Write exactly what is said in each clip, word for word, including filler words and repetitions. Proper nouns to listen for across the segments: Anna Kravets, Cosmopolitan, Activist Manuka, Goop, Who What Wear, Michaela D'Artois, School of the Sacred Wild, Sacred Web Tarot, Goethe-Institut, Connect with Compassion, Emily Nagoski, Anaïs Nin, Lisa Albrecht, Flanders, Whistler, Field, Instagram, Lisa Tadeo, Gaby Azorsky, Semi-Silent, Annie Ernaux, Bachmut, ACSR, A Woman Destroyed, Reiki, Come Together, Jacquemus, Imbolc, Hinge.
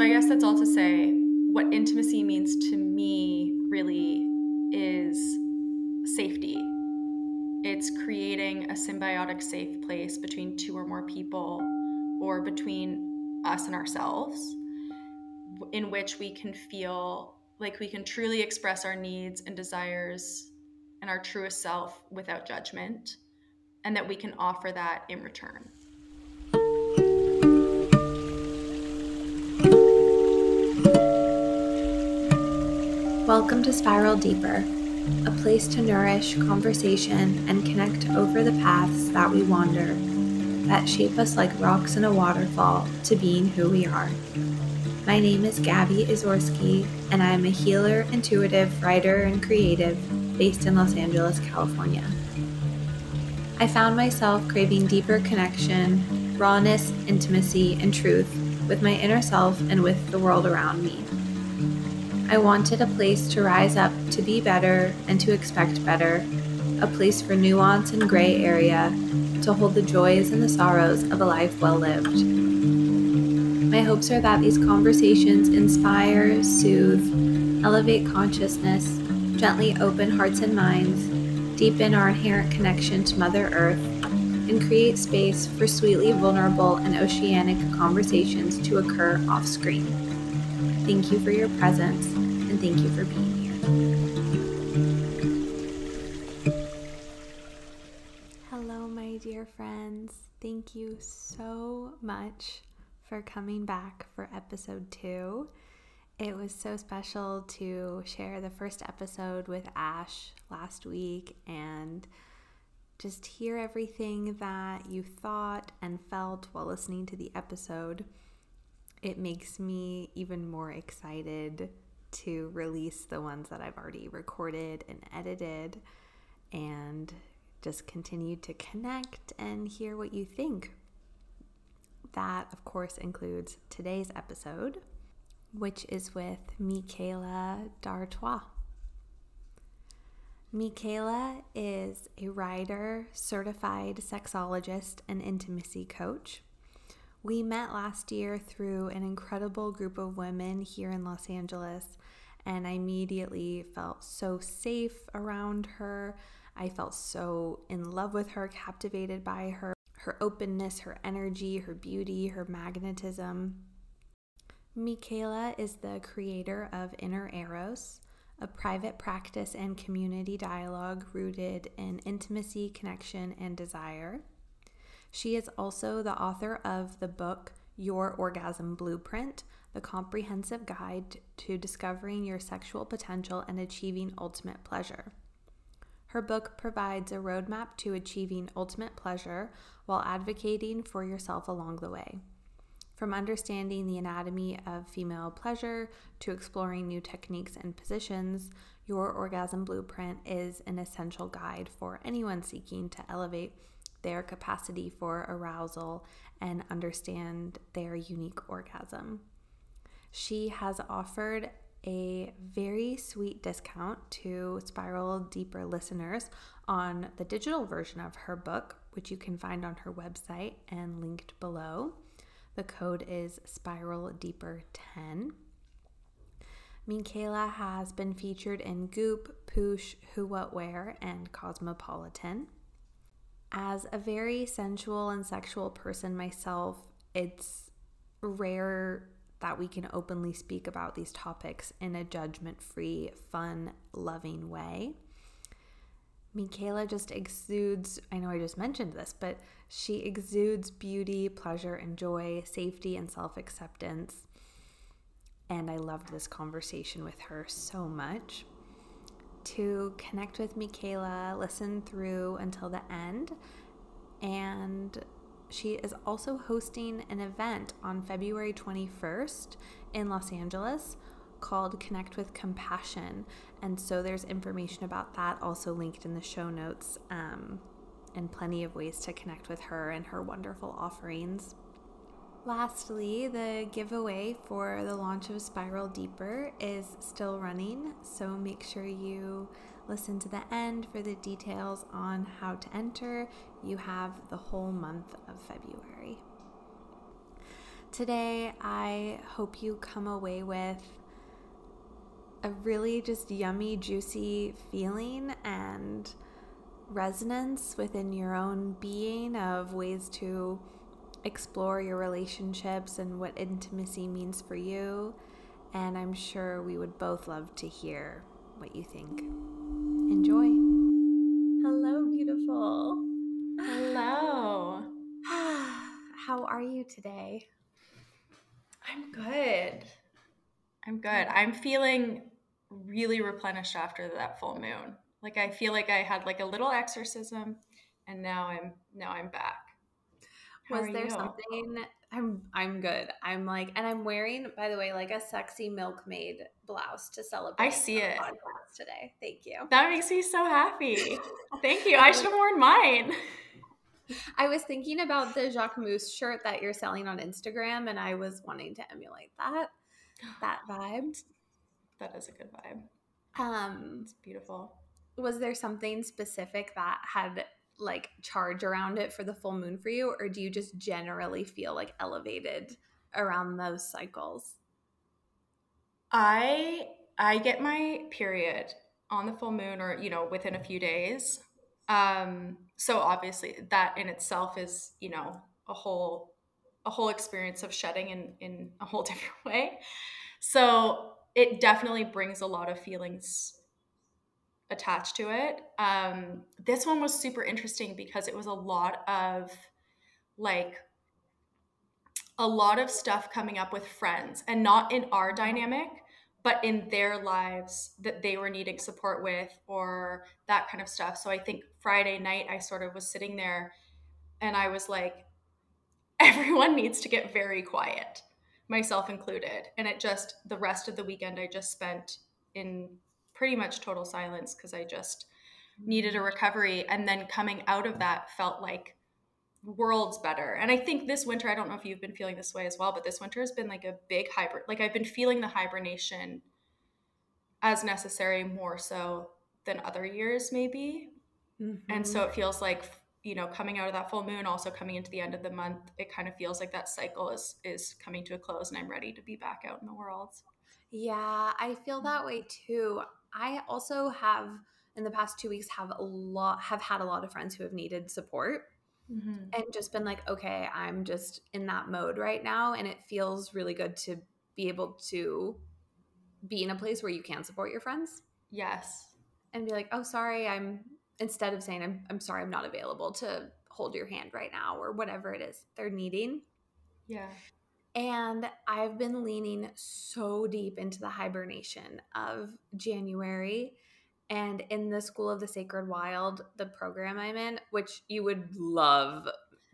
So I guess that's all to say, what intimacy means to me really is safety. It's creating a symbiotic safe place between two or more people, or between us and ourselves, in which we can feel like we can truly express our needs and desires and our truest self without judgment, and that we can offer that in return. Welcome to Spiral Deeper, a place to nourish conversation and connect over the paths that we wander, that shape us like rocks in a waterfall to being who we are. My name is Gaby Azorsky, and I am a healer, intuitive, writer, and creative based in Los Angeles, California. I found myself craving deeper connection, rawness, intimacy, and truth with my inner self and with the world around me. I wanted a place to rise up, to be better, and to expect better, a place for nuance and gray area, to hold the joys and the sorrows of a life well lived. My hopes are that these conversations inspire, soothe, elevate consciousness, gently open hearts and minds, deepen our inherent connection to Mother Earth, and create space for sweetly vulnerable and oceanic conversations to occur off screen. Thank you for your presence, and thank you for being here. Hello, my dear friends. Thank you so much for coming back for episode two. It was so special to share the first episode with Ash last week and just hear everything that you thought and felt while listening to the episode. It makes me even more excited to release the ones that I've already recorded and edited, and just continue to connect and hear what you think. That, of course, includes today's episode, which is with Michaela D'Artois. Michaela is a writer, certified sexologist, and intimacy coach. We met last year through an incredible group of women here in Los Angeles, and I immediately felt so safe around her. I felt so in love with her, captivated by her. Her openness, her energy, her beauty, her magnetism. Michaela is the creator of Inner Eros, a private practice and community dialogue rooted in intimacy, connection, and desire. She is also the author of the book Your Orgasm Blueprint, the comprehensive guide to discovering your sexual potential and achieving ultimate pleasure. Her book provides a roadmap to achieving ultimate pleasure while advocating for yourself along the way. From understanding the anatomy of female pleasure to exploring new techniques and positions, Your Orgasm Blueprint is an essential guide for anyone seeking to elevate their capacity for arousal and understand their unique orgasm. She has offered a very sweet discount to Spiral Deeper listeners on the digital version of her book, which you can find on her website and linked below. The code is Spiral Deeper ten. Michaela has been featured in Goop, Poosh, Who What Wear, and Cosmopolitan. As a very sensual and sexual person myself, it's rare that we can openly speak about these topics in a judgment-free, fun, loving way. Michaela just exudes, I know I just mentioned this, but she exudes beauty, pleasure, and joy, safety, and self-acceptance. And I loved this conversation with her so much. To connect with Michaela, listen through until the end, and she is also hosting an event on February twenty-first in Los Angeles called Connect with Compassion. And so there's information about that also linked in the show notes, um, and plenty of ways to connect with her and her wonderful offerings. Lastly, the giveaway for the launch of Spiral Deeper is still running, so make sure you listen to the end for the details on how to enter. You have the whole month of February. today. I hope you come away with a really just yummy, juicy feeling and resonance within your own being of ways to explore your relationships and what intimacy means for you. And I'm sure we would both love to hear what you think. Enjoy. Hello, beautiful. Hello. How are you today? I'm good. I'm good. I'm feeling really replenished after that full moon. Like I feel like I had like a little exorcism and now I'm now I'm back. How was there you? something I'm I'm good. I'm like and I'm wearing, by the way, like a sexy milkmaid blouse to celebrate. I see it podcast today. Thank you. That makes me so happy. Thank you. I should have worn mine. I was thinking about the Jacquemus shirt that you're selling on Instagram and I was wanting to emulate that. That vibe. That is a good vibe. Um, it's beautiful. Was there something specific that had like charge around it for the full moon for you, or do you just generally feel like elevated around those cycles? I I get my period on the full moon, or you know, within a few days. Um, so obviously, that in itself is you know a whole a whole experience of shedding in in a whole different way. So it definitely brings a lot of feelings attached to it. Um, this one was super interesting because it was a lot of like a lot of stuff coming up with friends, and not in our dynamic, but in their lives that they were needing support with or that kind of stuff. So I think Friday night I sort of was sitting there and I was like, everyone needs to get very quiet, myself included. And it just, the rest of the weekend I just spent in pretty much total silence because I just needed a recovery. And then coming out of that felt like worlds better. And I think this winter, I don't know if you've been feeling this way as well, but this winter has been like a big hibernation. Like I've been feeling the hibernation as necessary more so than other years maybe. Mm-hmm. And so it feels like, you know, coming out of that full moon, also coming into the end of the month, it kind of feels like that cycle is is coming to a close and I'm ready to be back out in the world. Yeah, I feel that way too. I also have in the past two weeks have a lot have had a lot of friends who have needed support mm-hmm. and just been like, okay, I'm just in that mode right now. And it feels really good to be able to be in a place where you can support your friends. Yes. And be like, oh, sorry, I'm instead of saying I'm I'm sorry, I'm not available to hold your hand right now or whatever it is they're needing. Yeah. And I've been leaning so deep into the hibernation of January. And in the School of the Sacred Wild, the program I'm in, which you would love,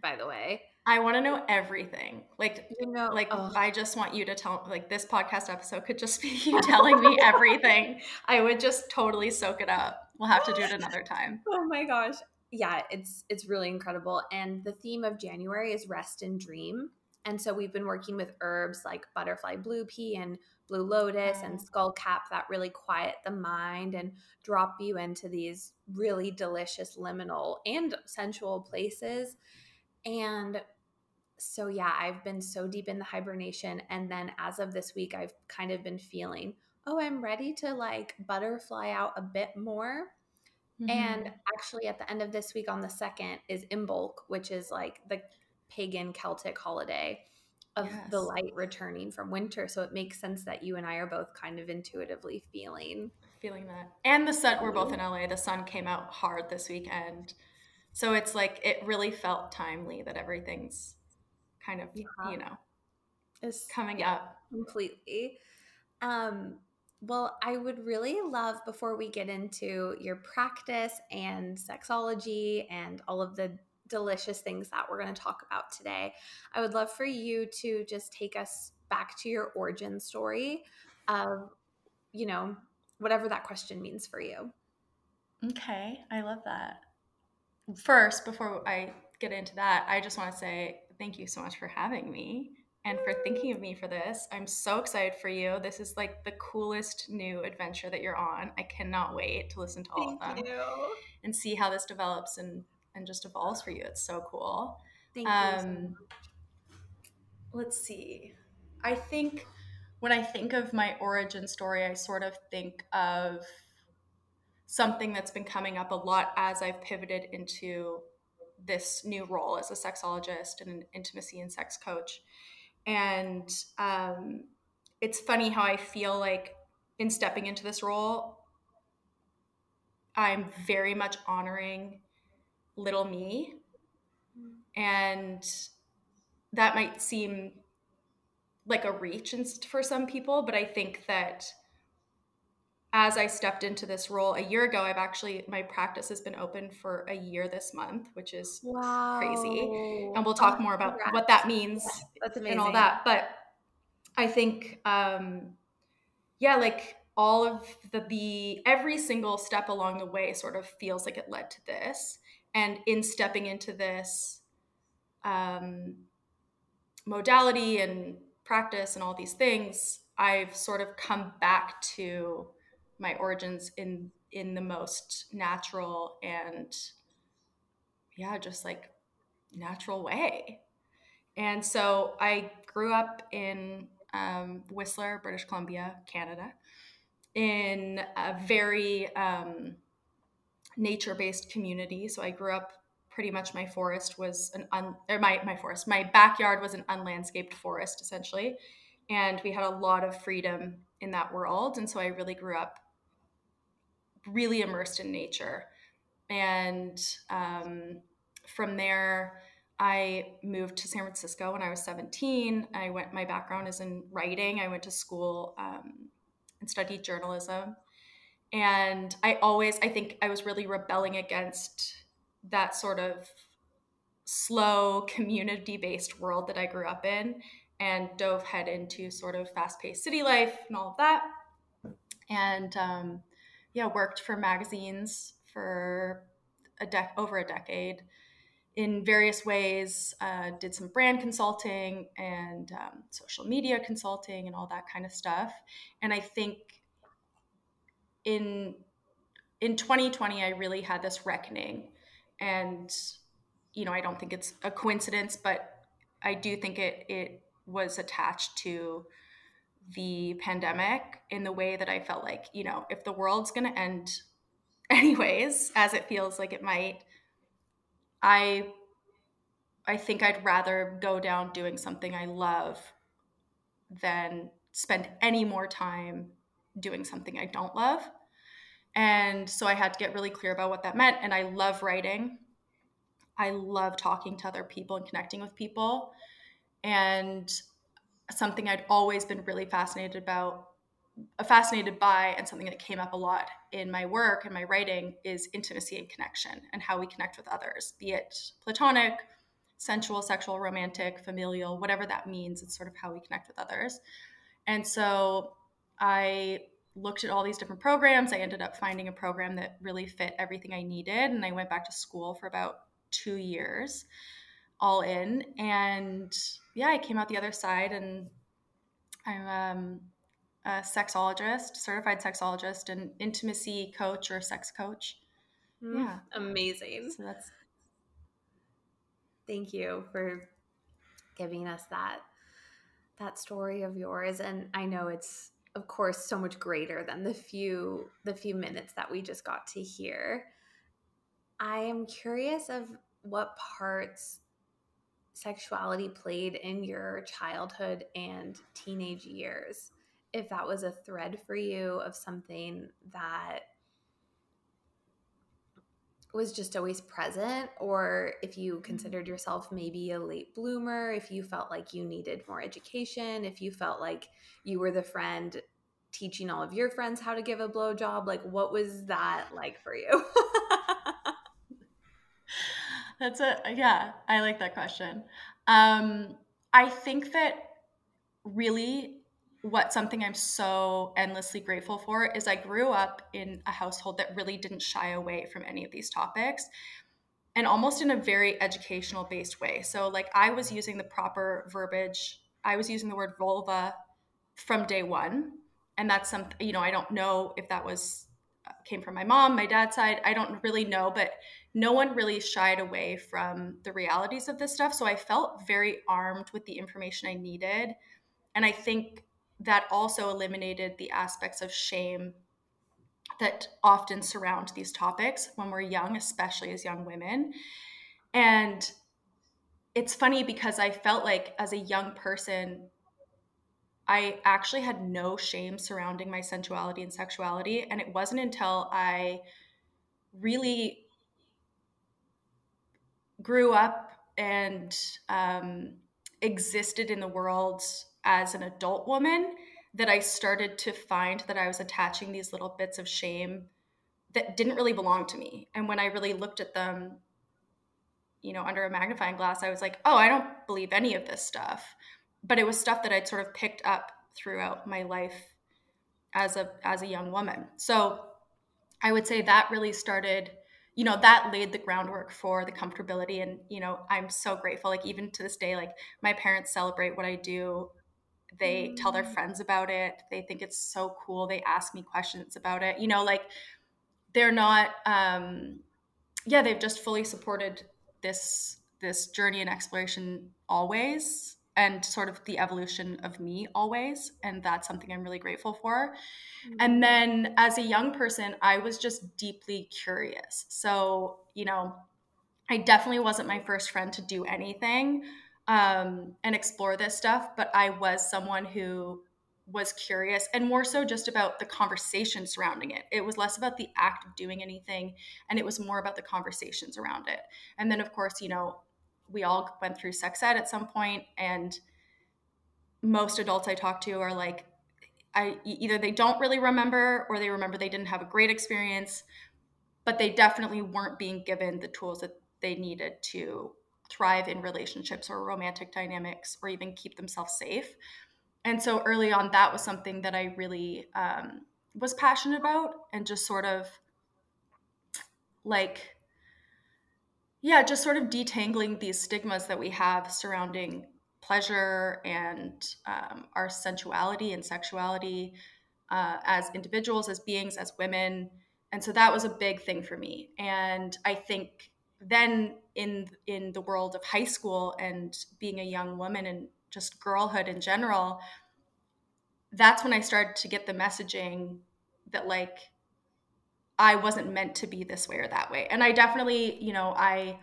by the way. I want to know everything. Like, you know, like oh. I just want you to tell, like this podcast episode could just be you telling me everything. I would just totally soak it up. We'll have to do it another time. Oh my gosh. Yeah, it's it's really incredible. And the theme of January is rest and dream. And so we've been working with herbs like butterfly blue pea and blue lotus and skullcap that really quiet the mind and drop you into these really delicious liminal and sensual places. And so, yeah, I've been so deep in the hibernation. And then as of this week, I've kind of been feeling, oh, I'm ready to like butterfly out a bit more. Mm-hmm. And actually at the end of this week on the second is Imbolc, which is like the pagan Celtic holiday of yes. the light returning from winter. So it makes sense that you and I are both kind of intuitively feeling feeling that. And the sun, we're both in L A. The sun came out hard this weekend. So it's like it really felt timely that everything's kind of, yeah. you know, it's coming yeah, up completely. Um Well, I would really love, before we get into your practice and sexology and all of the delicious things that we're going to talk about today, I would love for you to just take us back to your origin story of, you know, whatever that question means for you. Okay. I love that. First, before I get into that, I just want to say thank you so much for having me and for thinking of me for this. I'm so excited for you. This is like the coolest new adventure that you're on. I cannot wait to listen to all thank of them you. and see how this develops and and just evolves for you. It's so cool. Thank um, you so much. let's see. I think when I think of my origin story, I sort of think of something that's been coming up a lot as I've pivoted into this new role as a sexologist and an intimacy and sex coach. And um, it's funny how I feel like in stepping into this role, I'm very much honoring little me. And that might seem like a reach for some people, but I think that as I stepped into this role a year ago, I've actually, my practice has been open for a year this month, which is wow. crazy. And we'll talk oh, more about congrats. what that means yeah, that's amazing. and all that. But I think, um, yeah, like all of the, the, every single step along the way sort of feels like it led to this. And in stepping into this um, modality and practice and all these things, I've sort of come back to my origins in in the most natural and yeah just like natural way. And so I grew up in um, Whistler, British Columbia, Canada, in a very um, nature-based community. So I grew up pretty much, my forest was an un, or my my forest my backyard was an unlandscaped forest essentially, and we had a lot of freedom in that world. And so I really grew up really immersed in nature. And um, from there, I moved to San Francisco when I was seventeen. I went, my background is in writing. I went to school um, and studied journalism. And I always, I think I was really rebelling against that sort of slow community-based world that I grew up in, and dove head into sort of fast-paced city life and all of that. And um, yeah, worked for magazines for a dec- over a decade in various ways, uh, did some brand consulting and um, social media consulting and all that kind of stuff. And I think in in twenty twenty, I really had this reckoning. And, you know, I don't think it's a coincidence, but I do think it it was attached to the pandemic in the way that I felt like, you know, if the world's going to end anyways, as it feels like it might, I, I think I'd rather go down doing something I love than spend any more time doing something I don't love. And so I had to get really clear about what that meant. And I love writing. I love talking to other people and connecting with people. And something I'd always been really fascinated about, fascinated by, and something that came up a lot in my work and my writing is intimacy and connection and how we connect with others, be it platonic, sensual, sexual, romantic, familial, whatever that means. It's sort of how we connect with others. And so I looked at all these different programs. I ended up finding a program that really fit everything I needed. And I went back to school for about two years all in. And yeah, I came out the other side, and I'm um, a sexologist, certified sexologist and intimacy coach or sex coach. Mm, yeah. Amazing. So that's, thank you for giving us that, that story of yours. And I know it's of course so much greater than the few, the few minutes that we just got to hear. I am curious of what parts sexuality played in your childhood and teenage years, if that was a thread for you of something that was just always present, or if you considered yourself maybe a late bloomer, if you felt like you needed more education, if you felt like you were the friend teaching all of your friends how to give a blowjob, like what was that like for you? That's a, yeah, I like that question. Um, I think that really what something I'm so endlessly grateful for is I grew up in a household that really didn't shy away from any of these topics, and almost in a very educational based way. So like I was using the proper verbiage. I was using the word vulva from day one. And that's something, you know, I don't know if that was came from my mom, my dad's side. I don't really know, but no one really shied away from the realities of this stuff. So I felt very armed with the information I needed. And I think that also eliminated the aspects of shame that often surround these topics when we're young, especially as young women. And it's funny because I felt like as a young person, I actually had no shame surrounding my sensuality and sexuality. And it wasn't until I really grew up and um, existed in the world as an adult woman that I started to find that I was attaching these little bits of shame that didn't really belong to me. And when I really looked at them, you know, under a magnifying glass, I was like, oh, I don't believe any of this stuff. But it was stuff that I'd sort of picked up throughout my life as a as a young woman. So I would say that really started, you know, that laid the groundwork for the comfortability. And, you know, I'm so grateful. Like even to this day, like my parents celebrate what I do. They tell their friends about it. They think it's so cool. They ask me questions about it. You know, like they're not, um, yeah, they've just fully supported this this journey and exploration always. And sort of the evolution of me always. And that's something I'm really grateful for. Mm-hmm. And then as a young person, I was just deeply curious. So, you know, I definitely wasn't my first friend to do anything um, and explore this stuff, but I was someone who was curious and more so just about the conversation surrounding it. It was less about the act of doing anything and it was more about the conversations around it. And then of course, you know, we all went through sex ed at some point, and most adults I talk to are like, I either they don't really remember or they remember they didn't have a great experience, but they definitely weren't being given the tools that they needed to thrive in relationships or romantic dynamics or even keep themselves safe. And so early on, that was something that I really um, was passionate about and just sort of like... Yeah, just sort of detangling these stigmas that we have surrounding pleasure and um, our sensuality and sexuality uh, as individuals, as beings, as women. And so that was a big thing for me. And I think then in in the world of high school and being a young woman and just girlhood in general, that's when I started to get the messaging that like, I wasn't meant to be this way or that way. And I definitely, you know, I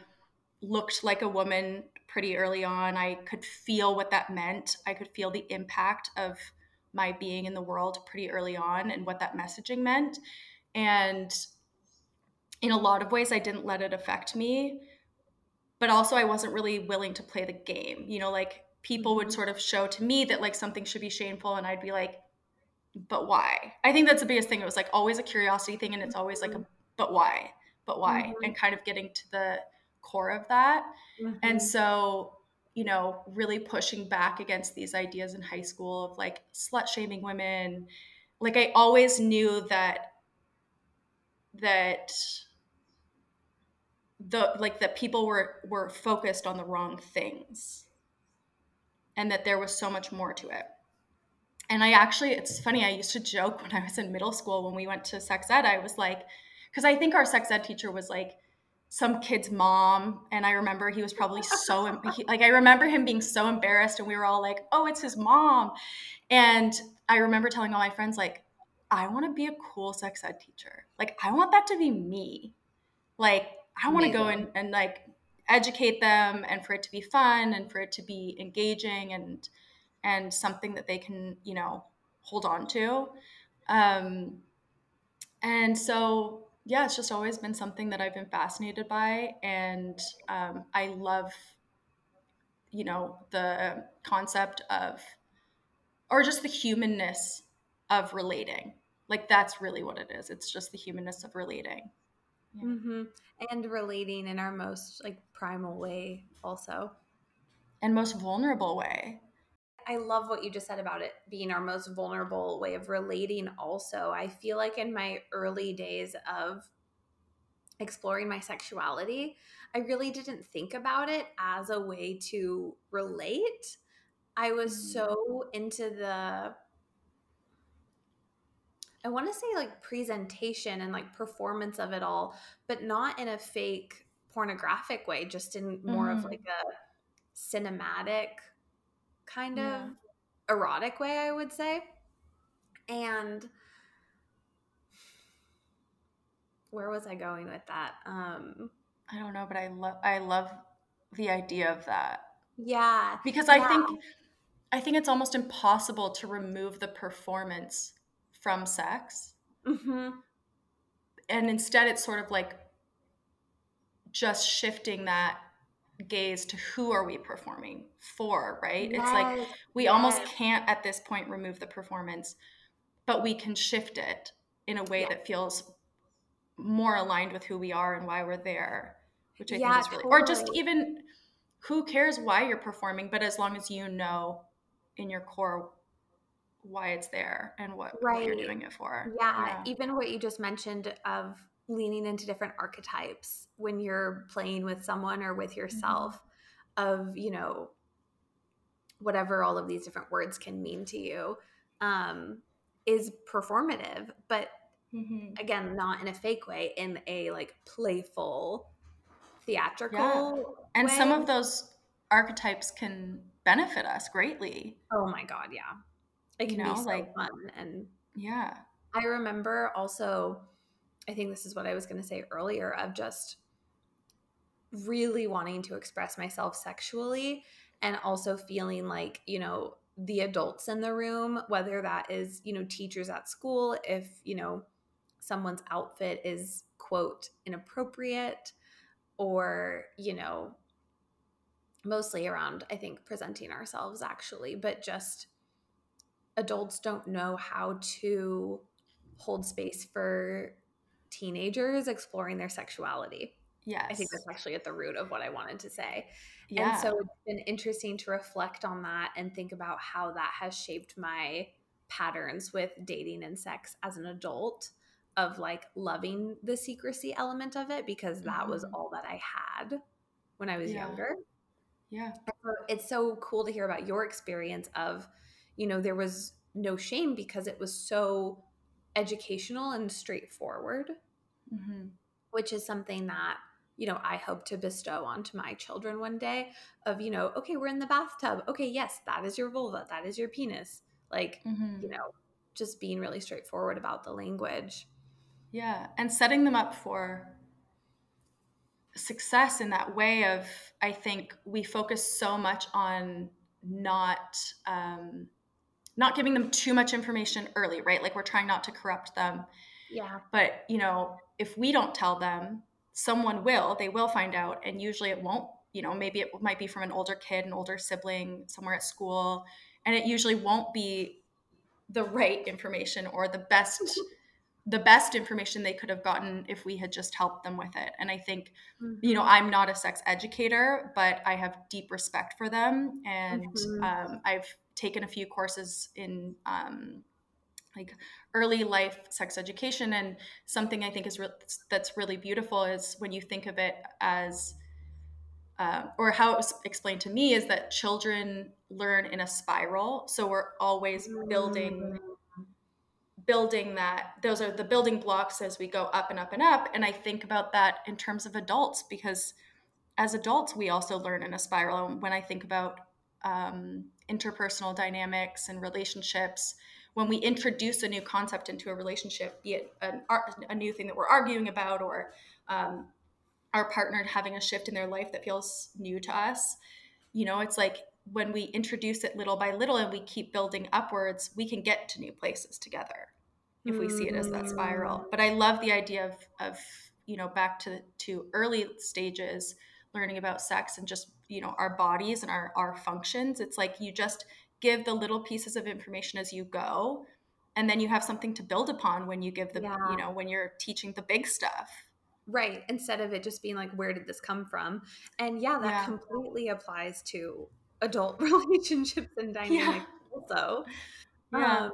looked like a woman pretty early on. I could feel what that meant. I could feel the impact of my being in the world pretty early on and what that messaging meant. And in a lot of ways, I didn't let it affect me, but also I wasn't really willing to play the game. You know, like people would sort of show to me that like something should be shameful and I'd be like, but why? I think that's the biggest thing. It was like always a curiosity thing. And it's always like, a, but why, but why? Mm-hmm. And kind of getting to the core of that. Mm-hmm. And so, you know, really pushing back against these ideas in high school of like slut shaming women. Like I always knew that, that the, like that people were, were focused on the wrong things and that there was so much more to it. And I actually, it's funny, I used to joke when I was in middle school, when we went to sex ed, I was like, because I think our sex ed teacher was like some kid's mom. And I remember he was probably so, he, like, I remember him being so embarrassed and we were all like, oh, it's his mom. And I remember telling all my friends, like, I want to be a cool sex ed teacher. Like, I want that to be me. Like, I want to go in and like educate them and for it to be fun and for it to be engaging and and something that they can, you know, hold on to. Um, and so, yeah, it's just always been something that I've been fascinated by. And um, I love, you know, the concept of, or just the humanness of relating. Like that's really what it is. It's just the humanness of relating. Yeah. Mm-hmm. And relating in our most like primal way also. And most vulnerable way. I love what you just said about it being our most vulnerable way of relating also. I feel like in my early days of exploring my sexuality, I really didn't think about it as a way to relate. I was so into the I want to say like presentation and like performance of it all, but not in a fake pornographic way, just in more mm-hmm. of like a cinematic kind yeah. of erotic way, I would say. And where was I going with that? Um, I don't know, but I love, I love the idea of that. Yeah. Because yeah. I think, I think it's almost impossible to remove the performance from sex. Mm-hmm. And instead it's sort of like just shifting that gaze to who are we performing for, right? Yes. It's like we yes. almost can't at this point remove the performance, but we can shift it in a way yeah. that feels more aligned with who we are and why we're there, which I yeah, think is really, totally. Or just even who cares why you're performing, but as long as you know in your core why it's there and what, right. what you're doing it for. Yeah. yeah. Even what you just mentioned of leaning into different archetypes when you're playing with someone or with yourself mm-hmm. of, you know, whatever all of these different words can mean to you, um, is performative, but mm-hmm. again, not in a fake way, in a like playful, theatrical yeah. and way. Some of those archetypes can benefit us greatly. Oh my God. Yeah. It can you know, be so like, fun. And yeah, I remember also, I think this is what I was going to say earlier, of just really wanting to express myself sexually and also feeling like, you know, the adults in the room, whether that is, you know, teachers at school, if, you know, someone's outfit is, quote, inappropriate, or, you know, mostly around, I think, presenting ourselves actually, but just adults don't know how to hold space for teenagers exploring their sexuality. Yes. I think that's actually at the root of what I wanted to say. Yeah. And so it's been interesting to reflect on that and think about how that has shaped my patterns with dating and sex as an adult, of like loving the secrecy element of it, because that mm-hmm. was all that I had when I was yeah. younger. Yeah. So it's so cool to hear about your experience of, you know, there was no shame because it was so educational and straightforward, mm-hmm. which is something that, you know, I hope to bestow onto my children one day of, you know, okay, we're in the bathtub. Okay, yes, that is your vulva. That is your penis. Like, mm-hmm. you know, just being really straightforward about the language. Yeah. And setting them up for success in that way of, I think we focus so much on not, um, not giving them too much information early, right? Like we're trying not to corrupt them. Yeah. But, you know, if we don't tell them, someone will, they will find out. And usually it won't, you know, maybe it might be from an older kid, an older sibling, somewhere at school. And it usually won't be the right information or the best, the best information they could have gotten if we had just helped them with it. And I think, mm-hmm. you know, I'm not a sex educator, but I have deep respect for them. And mm-hmm. um, I've taken a few courses in um, like early life sex education. And something I think is re- that's really beautiful is when you think of it as, uh, or how it was explained to me is that children learn in a spiral. So we're always building, building that, those are the building blocks as we go up and up and up. And I think about that in terms of adults, because as adults, we also learn in a spiral. And when I think about um, interpersonal dynamics and relationships, when we introduce a new concept into a relationship, be it an, a new thing that we're arguing about, or um, our partner having a shift in their life that feels new to us, you know, it's like when we introduce it little by little and we keep building upwards, we can get to new places together if we see it as that spiral. But I love the idea of, of, you know, back to, to early stages, learning about sex and just, you know, our bodies and our, our functions. It's like you just give the little pieces of information as you go, and then you have something to build upon when you give the, yeah. you know, when you're teaching the big stuff. Right. Instead of it just being like, where did this come from? And yeah, that yeah. completely applies to adult relationships and dynamics yeah. also. Yeah. Um,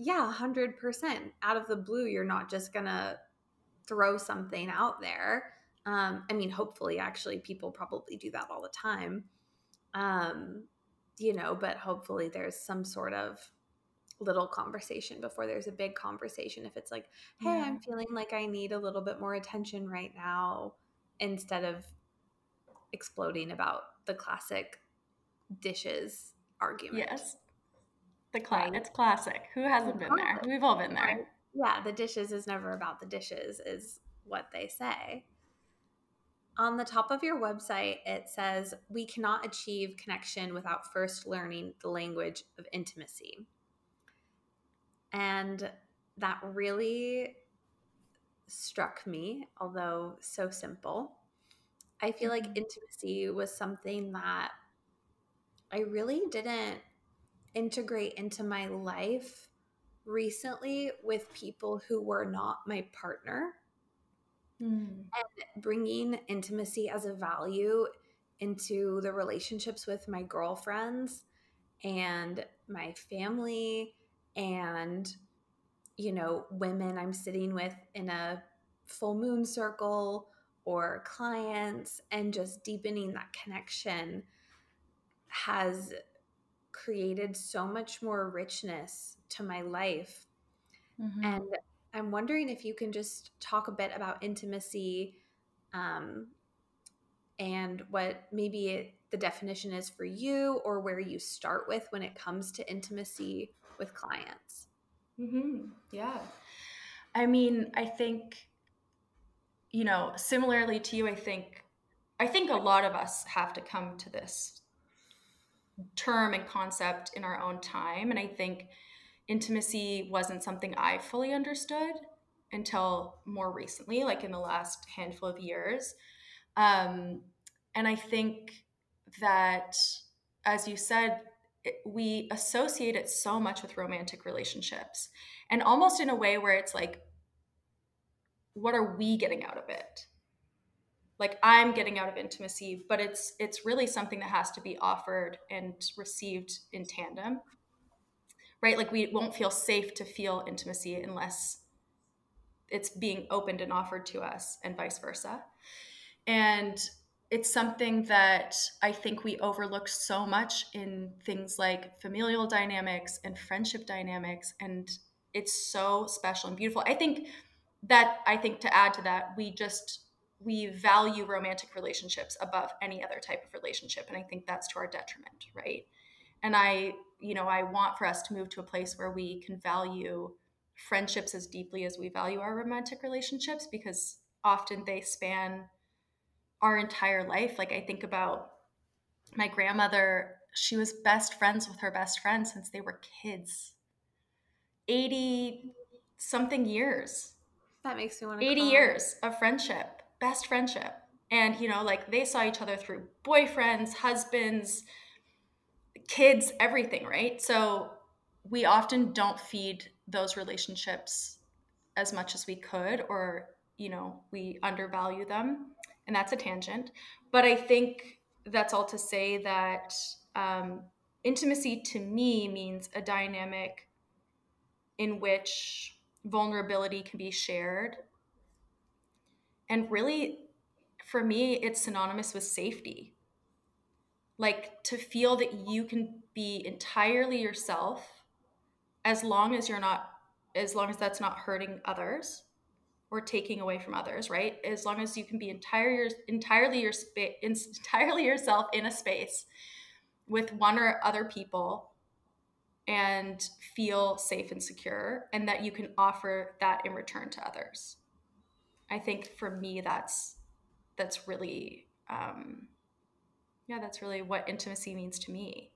yeah, one hundred percent. Out of the blue, you're not just going to throw something out there. Um, I mean, hopefully, actually, people probably do that all the time, um, you know, but hopefully there's some sort of little conversation before there's a big conversation. If it's like, hey, yeah. I'm feeling like I need a little bit more attention right now, instead of exploding about the classic dishes argument. Yes. The cla- right? It's classic. Who hasn't been there? We've all been there. Yeah, the dishes is never about the dishes is what they say. On the top of your website, it says, we cannot achieve connection without first learning the language of intimacy. And that really struck me, although so simple. I feel like intimacy was something that I really didn't integrate into my life recently with people who were not my partner. Mm. And bringing intimacy as a value into the relationships with my girlfriends and my family and, you know, women I'm sitting with in a full moon circle or clients, and just deepening that connection has created so much more richness to my life. Mm-hmm. And I'm wondering if you can just talk a bit about intimacy um, and what maybe it, the definition is for you, or where you start with when it comes to intimacy with clients. Mm-hmm. Yeah. I mean, I think, you know, similarly to you, I think, I think a lot of us have to come to this term and concept in our own time. And I think intimacy wasn't something I fully understood until more recently, like in the last handful of years. Um, and I think that, as you said, it, we associate it so much with romantic relationships, and almost in a way where it's like, what are we getting out of it? Like, I'm getting out of intimacy, but it's it's really something that has to be offered and received in tandem. Right? Like, we won't feel safe to feel intimacy unless it's being opened and offered to us, and vice versa. And it's something that I think we overlook so much in things like familial dynamics and friendship dynamics. And it's so special and beautiful. I think that, I think to add to that, we just, we value romantic relationships above any other type of relationship. And I think that's to our detriment, right? And I, you know, I want for us to move to a place where we can value friendships as deeply as we value our romantic relationships, because often they span our entire life. Like, I think about my grandmother, she was best friends with her best friend since they were kids. eighty something years. That makes me want to eighty call. Years of friendship, best friendship. And, you know, like, they saw each other through boyfriends, husbands, kids, everything, right? So we often don't feed those relationships as much as we could, or, you know, we undervalue them. And that's a tangent. But I think that's all to say that um, intimacy to me means a dynamic in which vulnerability can be shared. And really, for me, it's synonymous with safety. Like, to feel that you can be entirely yourself, as long as you're not, as long as that's not hurting others or taking away from others, right? As long as you can be entire, entirely your entirely yourself in a space with one or other people, and feel safe and secure, and that you can offer that in return to others. I think for me, that's that's really. Um, Yeah, that's really what intimacy means to me.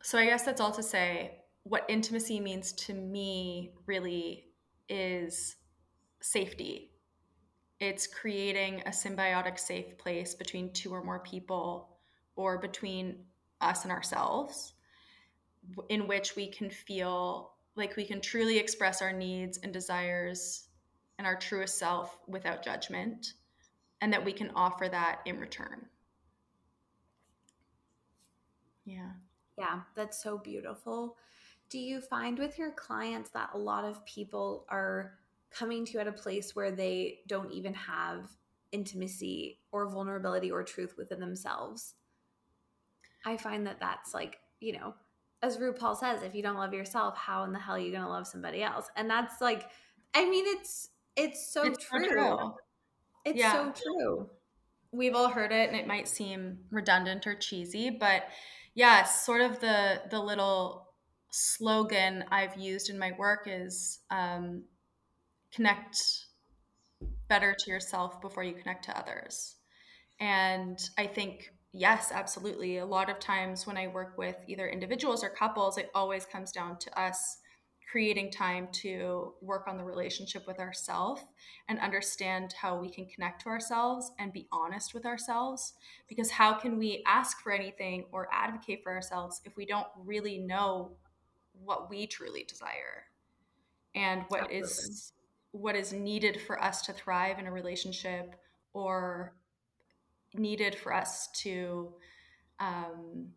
So I guess that's all to say, what intimacy means to me really is safety. It's creating a symbiotic safe place between two or more people, or between us and ourselves, in which we can feel like we can truly express our needs and desires and our truest self without judgment, and that we can offer that in return. Yeah. Yeah, that's so beautiful. Do you find with your clients that a lot of people are coming to you at a place where they don't even have intimacy or vulnerability or truth within themselves. I find that that's like, you know, as RuPaul says, if you don't love yourself, how in the hell are you going to love somebody else? And that's like, I mean, it's, it's so it's true. true. It's yeah. so true. We've all heard it, and it might seem redundant or cheesy, but yeah, it's sort of the, the little slogan I've used in my work is um, connect better to yourself before you connect to others. And I think, yes, absolutely. A lot of times when I work with either individuals or couples, it always comes down to us creating time to work on the relationship with ourselves and understand how we can connect to ourselves and be honest with ourselves. Because how can we ask for anything or advocate for ourselves if we don't really know what we truly desire and what Absolutely. is what is needed for us to thrive in a relationship, or needed for us to, um,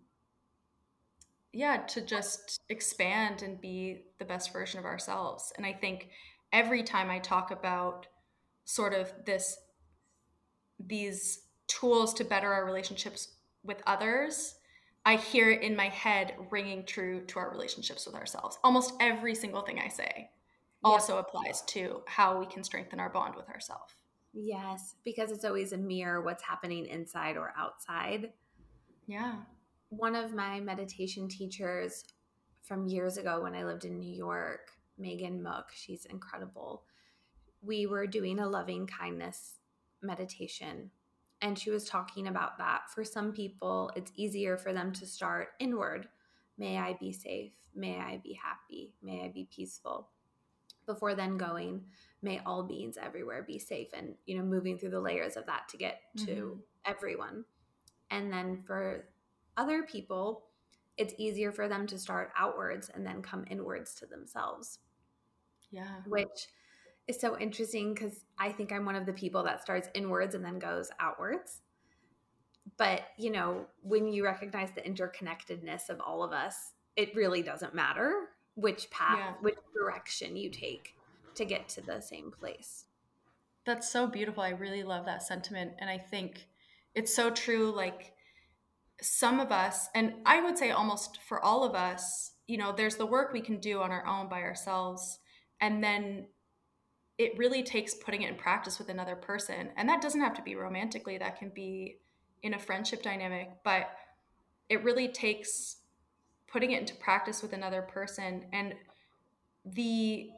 yeah, to just expand and be the best version of ourselves. And I think every time I talk about sort of this, these tools to better our relationships with others, I hear it in my head ringing true to our relationships with ourselves. Almost every single thing I say also yep. applies to how we can strengthen our bond with ourselves. Yes, because it's always a mirror what's happening inside or outside. Yeah. One of my meditation teachers from years ago when I lived in New York, Megan Mook, she's incredible. We were doing a loving kindness meditation, and she was talking about that. For some people, it's easier for them to start inward. May I be safe? May I be happy? May I be peaceful? Before then going, may all beings everywhere be safe, and, you know, moving through the layers of that to get to mm-hmm. everyone. And then for other people, it's easier for them to start outwards and then come inwards to themselves. Yeah. Which is so interesting, because I think I'm one of the people that starts inwards and then goes outwards. But, you know, when you recognize the interconnectedness of all of us, it really doesn't matter which path, yeah. which direction you take to get to the same place. That's so beautiful. I really love that sentiment. And I think it's so true. Like, some of us, and I would say almost for all of us, you know, there's the work we can do on our own by ourselves. And then it really takes putting it in practice with another person. And that doesn't have to be romantically, that can be in a friendship dynamic, but it really takes putting it into practice with another person. And the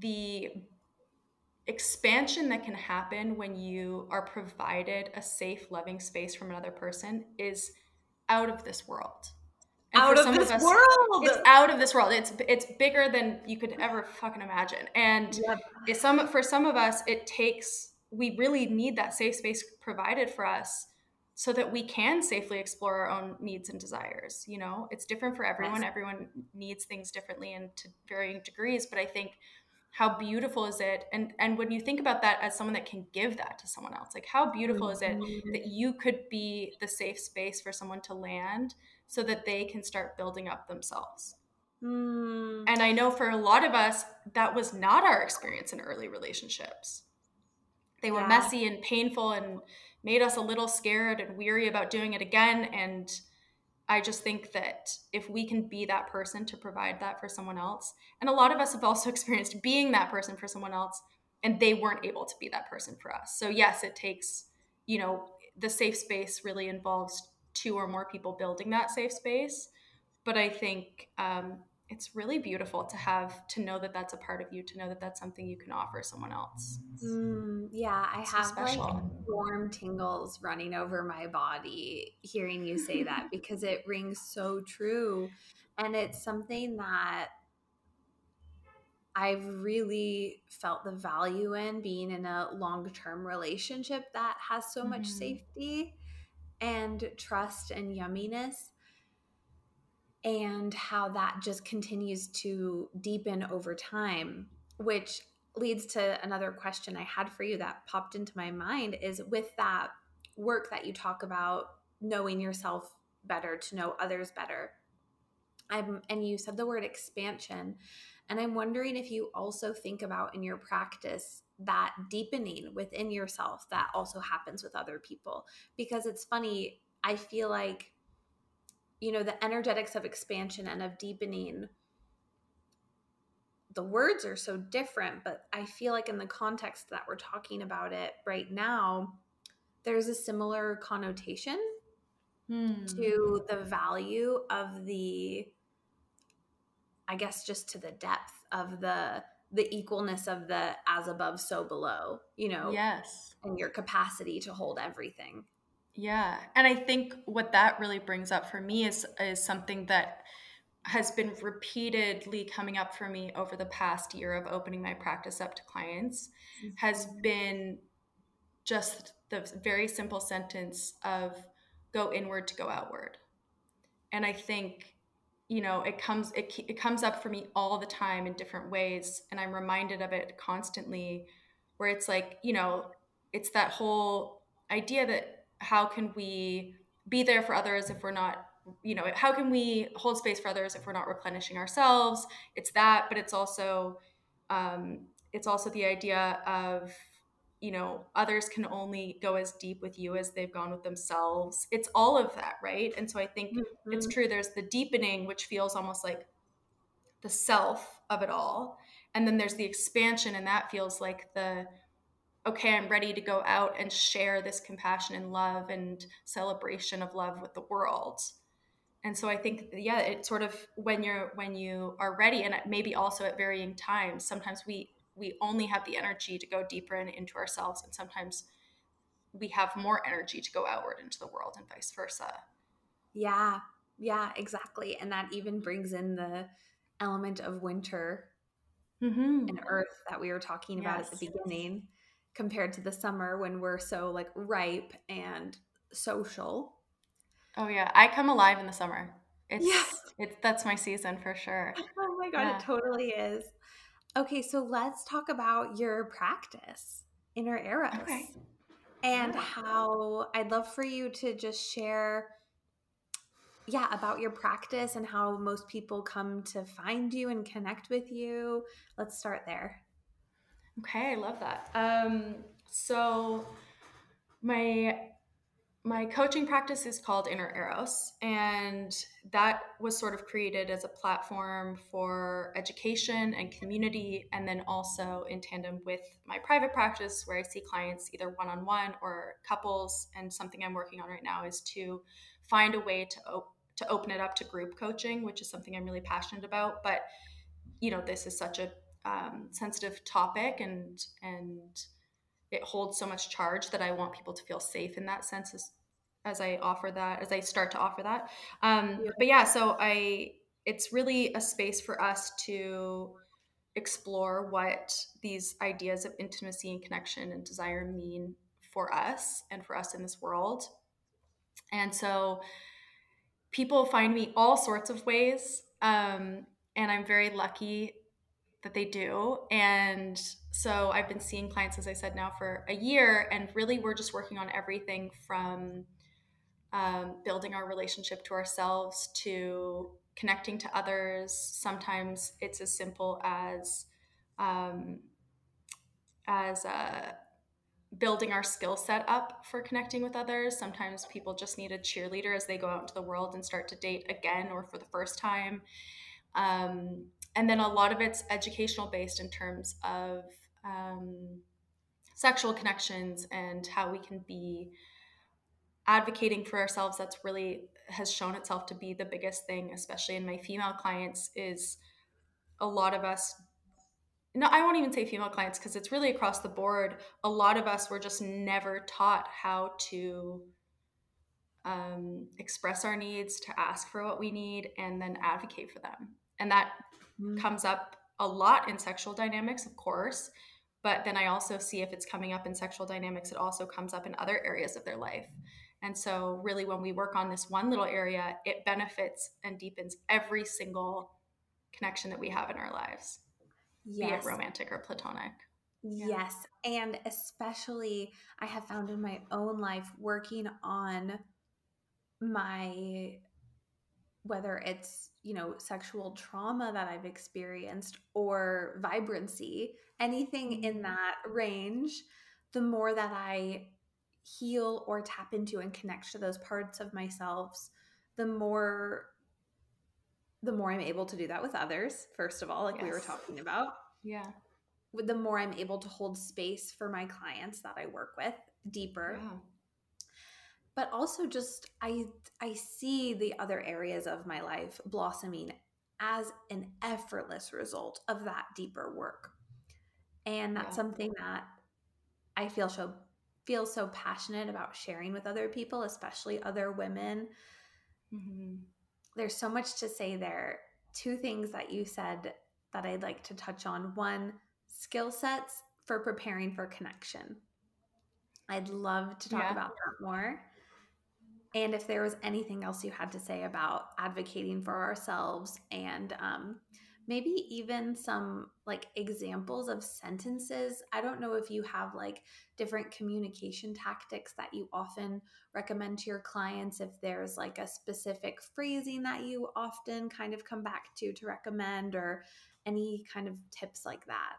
the expansion that can happen when you are provided a safe, loving space from another person is out of this world. And out for of some this of us, world. It's out of this world. It's it's bigger than you could ever fucking imagine. And yep. it's some for some of us, it takes, we really need that safe space provided for us so that we can safely explore our own needs and desires. You know, it's different for everyone. Yes. Everyone needs things differently and to varying degrees. But I think, how beautiful is it? And and when you think about that as someone that can give that to someone else, like, how beautiful is it that you could be the safe space for someone to land so that they can start building up themselves? Mm. And I know for a lot of us, that was not our experience in early relationships. They were yeah. messy and painful and made us a little scared and weary about doing it again. And I just think that if we can be that person to provide that for someone else, and a lot of us have also experienced being that person for someone else, and they weren't able to be that person for us. So yes, it takes, you know, the safe space really involves two or more people building that safe space. But I think um, it's really beautiful to have, to know that that's a part of you, to know that that's something you can offer someone else. Mm, yeah, I it's have so special. Like warm tingles running over my body hearing you say that, because it rings so true. And it's something that I've really felt the value in, being in a long-term relationship that has so mm-hmm. much safety and trust and yumminess. And how that just continues to deepen over time, which leads to another question I had for you that popped into my mind, is with that work that you talk about, knowing yourself better to know others better. I'm, and you said the word expansion. And I'm wondering if you also think about in your practice that deepening within yourself that also happens with other people. Because it's funny, I feel like, you know, the energetics of expansion and of deepening, the words are so different, but I feel like in the context that we're talking about it right now, there's a similar connotation hmm. to the value of the, I guess, just to the depth of the the equalness of the as above, so below, you know, yes, and your capacity to hold everything. Yeah. And I think what that really brings up for me is is something that has been repeatedly coming up for me over the past year of opening my practice up to clients, mm-hmm. has been just the very simple sentence of go inward to go outward. And I think, you know, it comes, it, it comes up for me all the time in different ways. And I'm reminded of it constantly, where it's like, you know, it's that whole idea that how can we be there for others if we're not, you know, how can we hold space for others if we're not replenishing ourselves? It's that, but it's also, um, it's also the idea of, you know, others can only go as deep with you as they've gone with themselves. It's all of that, right? And so I think mm-hmm. it's true. There's the deepening, which feels almost like the self of it all. And then there's the expansion, and that feels like the, okay, I'm ready to go out and share this compassion and love and celebration of love with the world. And so I think, yeah, it's sort of when you're, when you are ready, and maybe also at varying times, sometimes we, we only have the energy to go deeper in, into ourselves. And sometimes we have more energy to go outward into the world and vice versa. Yeah. Yeah, exactly. And that even brings in the element of winter mm-hmm. and earth that we were talking yes. about at the beginning, compared to the summer when we're so like ripe and social. Oh yeah. I come alive in the summer. It's, yes. it's, that's my season for sure. Oh my God. Yeah. It totally is. Okay, so let's talk about your practice, Inner Eros, okay. and yeah. how I'd love for you to just share, yeah, about your practice and how most people come to find you and connect with you. Let's start there. Okay, I love that. Um, so my my coaching practice is called Inner Eros, and that was sort of created as a platform for education and community, and then also in tandem with my private practice, where I see clients either one-on-one or couples. And something I'm working on right now is to find a way to op- to open it up to group coaching, which is something I'm really passionate about. But, you know, this is such a um, sensitive topic, and and it holds so much charge that I want people to feel safe in that sense as, as I offer that, as I start to offer that. Um, yeah. But yeah, so I, it's really a space for us to explore what these ideas of intimacy and connection and desire mean for us and for us in this world. And so people find me all sorts of ways. Um, and I'm very lucky that they do. And so I've been seeing clients, as I said, now for a year, and really we're just working on everything from um, building our relationship to ourselves to connecting to others. Sometimes it's as simple as um, as uh, building our skill set up for connecting with others. Sometimes people just need a cheerleader as they go out into the world and start to date again or for the first time. Um, And then a lot of it's educational based in terms of um, sexual connections and how we can be advocating for ourselves. That's really has shown itself to be the biggest thing, especially in my female clients, is a lot of us, no, I won't even say female clients because it's really across the board. A lot of us were just never taught how to um, express our needs, to ask for what we need, and then advocate for them. And that comes up a lot in sexual dynamics, of course, but then I also see if it's coming up in sexual dynamics, it also comes up in other areas of their life. And so really when we work on this one little area, it benefits and deepens every single connection that we have in our lives, yes. be it romantic or platonic. Yeah. Yes. And especially I have found in my own life working on my whether it's, you know, sexual trauma that I've experienced or vibrancy, anything in that range, the more that I heal or tap into and connect to those parts of myself, the more the more I'm able to do that with others, first of all, like yes. we were talking about. Yeah. The more I'm able to hold space for my clients that I work with deeper. Yeah. But also just I I see the other areas of my life blossoming as an effortless result of that deeper work. And that's yeah. something that I feel so feel so passionate about sharing with other people, especially other women. Mm-hmm. There's so much to say there. Two things that you said that I'd like to touch on. One, skill sets for preparing for connection. I'd love to talk yeah. about that more. And if there was anything else you had to say about advocating for ourselves and um, maybe even some like examples of sentences. I don't know if you have like different communication tactics that you often recommend to your clients, if there's like a specific phrasing that you often kind of come back to to recommend, or any kind of tips like that.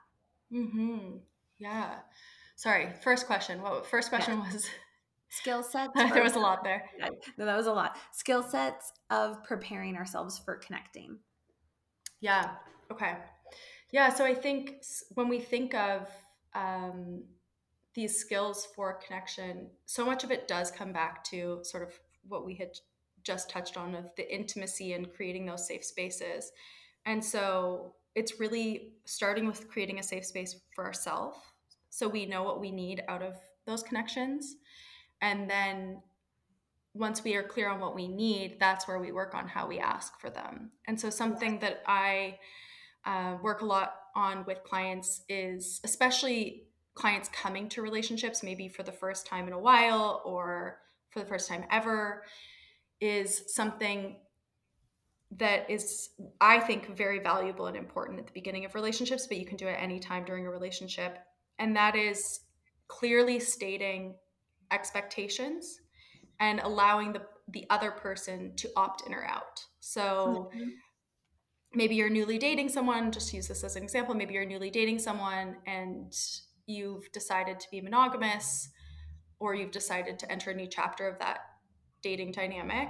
Mm-hmm. Yeah. Sorry. First question. What well, first question yeah. was? Skill sets. There was a lot there. No, that was a lot. Skill sets of preparing ourselves for connecting. Yeah. Okay. Yeah. So I think when we think of um, these skills for connection, so much of it does come back to sort of what we had just touched on of the intimacy and creating those safe spaces. And so it's really starting with creating a safe space for ourselves, so we know what we need out of those connections. And then once we are clear on what we need, that's where we work on how we ask for them. And so something that I uh, work a lot on with clients is, especially clients coming to relationships, maybe for the first time in a while or for the first time ever, is something that is, I think, very valuable and important at the beginning of relationships, but you can do it any time during a relationship. And that is clearly stating expectations and allowing the the other person to opt in or out. So mm-hmm. maybe you're newly dating someone, just use this as an example, maybe you're newly dating someone and you've decided to be monogamous, or you've decided to enter a new chapter of that dating dynamic.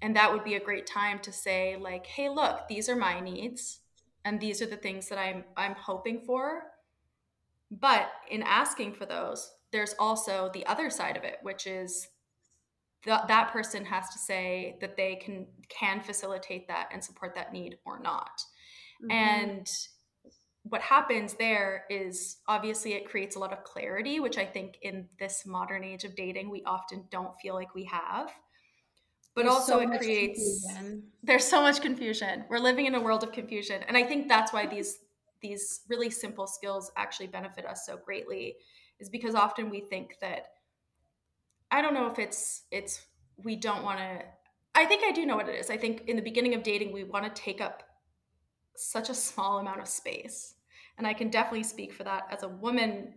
And that would be a great time to say like, hey, look, these are my needs and these are the things that I'm I'm hoping for. But in asking for those, there's also the other side of it, which is th- that person has to say that they can can facilitate that and support that need or not. Mm-hmm. And what happens there is obviously it creates a lot of clarity, which I think in this modern age of dating, we often don't feel like we have. But there's also so it creates, confusion. There's so much confusion. We're living in a world of confusion. And I think that's why these these really simple skills actually benefit us so greatly, is because often we think that, I don't know if it's, it's we don't want to, I think I do know what it is. I think in the beginning of dating, we want to take up such a small amount of space. And I can definitely speak for that as a woman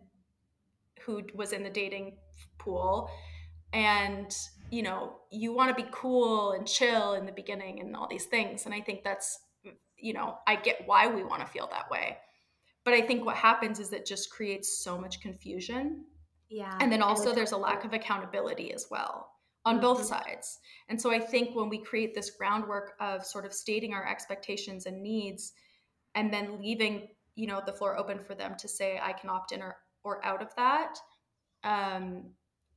who was in the dating pool. And, you know, you want to be cool and chill in the beginning and all these things. And I think that's, you know, I get why we want to feel that way. But I think what happens is that just creates so much confusion. Yeah. And then also there's a lack of accountability as well on mm-hmm. both sides. And so I think when we create this groundwork of sort of stating our expectations and needs and then leaving, you know, the floor open for them to say, I can opt in or, or out of that, um,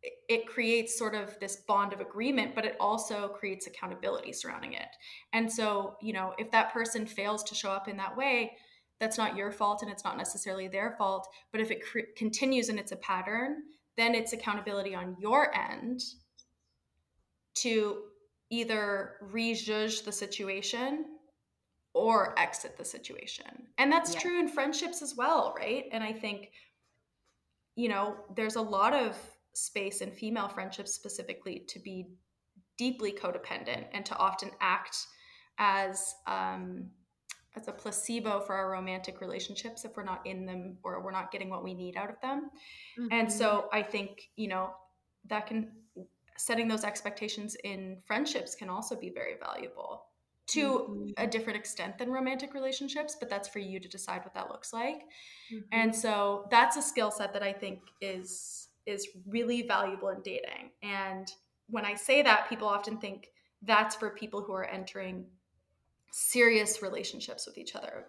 it, it creates sort of this bond of agreement, but it also creates accountability surrounding it. And so, you know, if that person fails to show up in that way, that's not your fault and it's not necessarily their fault. But if it cr- continues and it's a pattern, then it's accountability on your end to either rejudge the situation or exit the situation. And that's yeah. true in friendships as well, right? And I think, you know, there's a lot of space in female friendships specifically to be deeply codependent and to often act as um as a placebo for our romantic relationships if we're not in them or we're not getting what we need out of them. Mm-hmm. And so I think, you know, that can setting those expectations in friendships can also be very valuable. to mm-hmm. a different extent than romantic relationships, but that's for you to decide what that looks like. Mm-hmm. And so that's a skill set that I think is is really valuable in dating. And when I say that, people often think that's for people who are entering serious relationships with each other.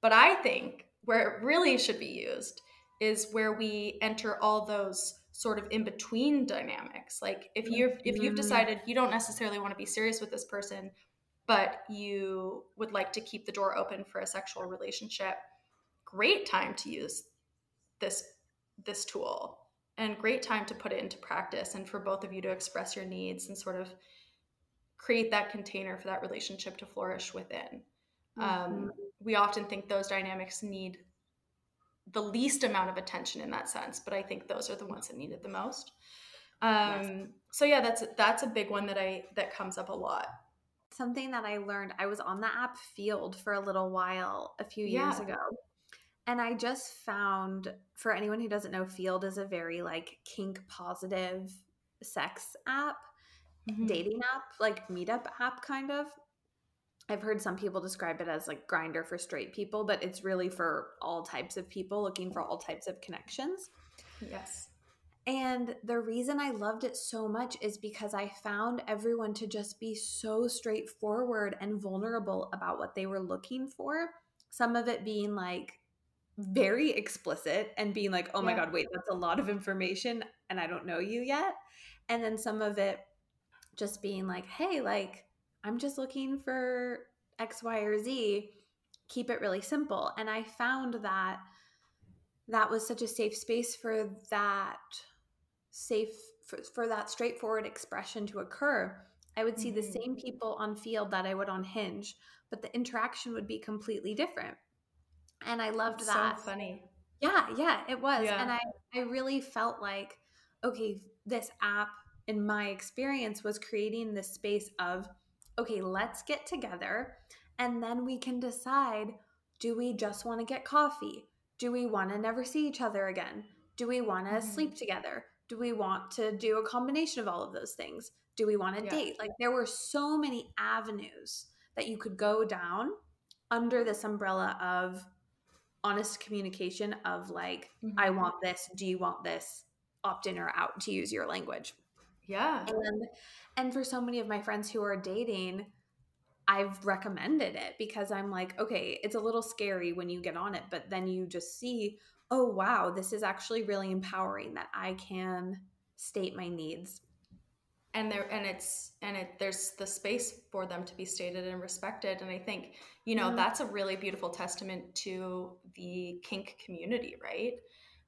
But I think where it really should be used is where we enter all those sort of in-between dynamics. Like if you've if you've decided you don't necessarily want to be serious with this person, but you would like to keep the door open for a sexual relationship, great time to use this this tool and great time to put it into practice and for both of you to express your needs and sort of create that container for that relationship to flourish within. Mm-hmm. Um, we often think those dynamics need the least amount of attention in that sense, but I think those are the ones that need it the most. Um, yes. So yeah, that's, that's a big one that I, that comes up a lot. Something that I learned, I was on the app Field for a little while, a few years yeah. ago. And I just found, for anyone who doesn't know, Field is a very like kink positive sex app, mm-hmm. dating app, like meetup app kind of. I've heard some people describe it as like Grindr for straight people, but it's really for all types of people looking for all types of connections. Yes. And the reason I loved it so much is because I found everyone to just be so straightforward and vulnerable about what they were looking for. Some of it being like very explicit and being like, oh my yeah. God, wait, that's a lot of information and I don't know you yet. And then some of it just being like, hey, like, I'm just looking for X, Y, or Z. Keep it really simple. And I found that that was such a safe space for that safe for, for that straightforward expression to occur. I would see mm-hmm. the same people on Field that I would on Hinge, but the interaction would be completely different. And I loved That's that. So funny. Yeah, yeah, it was. Yeah. And I, I really felt like, okay, this app, in my experience, was creating this space of, okay, let's get together and then we can decide, do we just want to get coffee? Do we want to never see each other again? Do we want to mm-hmm. sleep together? Do we want to do a combination of all of those things? Do we want to yeah. date? Like there were so many avenues that you could go down under this umbrella of honest communication of like, mm-hmm. I want this. Do you want this? Opt in or out, to use your language. Yeah. And, and for so many of my friends who are dating, I've recommended it because I'm like, okay, it's a little scary when you get on it, but then you just see, oh, wow, this is actually really empowering that I can state my needs. And there, and it's, and it, there's the space for them to be stated and respected. And I think, you know, mm-hmm. that's a really beautiful testament to the kink community, right?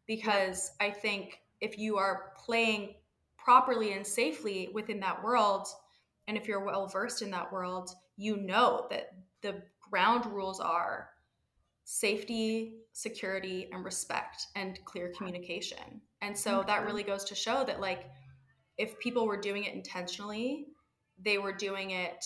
Because yeah. I think if you are playing properly and safely within that world, and if you're well versed in that world, you know that the ground rules are safety, security, and respect, and clear communication. And so that really goes to show that, like, if people were doing it intentionally, they were doing it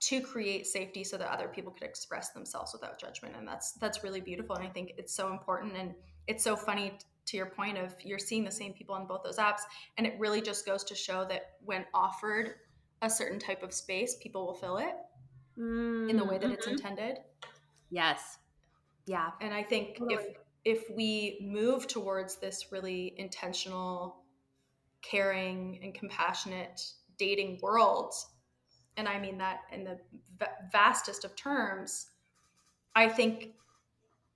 to create safety so that other people could express themselves without judgment. And that's that's really beautiful. And I think it's so important, and it's so funny t- to your point of you're seeing the same people on both those apps. And it really just goes to show that when offered a certain type of space, people will fill it mm-hmm. in the way that it's intended. Yes. Yeah. And I think totally. if if we move towards this really intentional, caring, and compassionate dating world, and I mean that in the v- vastest of terms, I think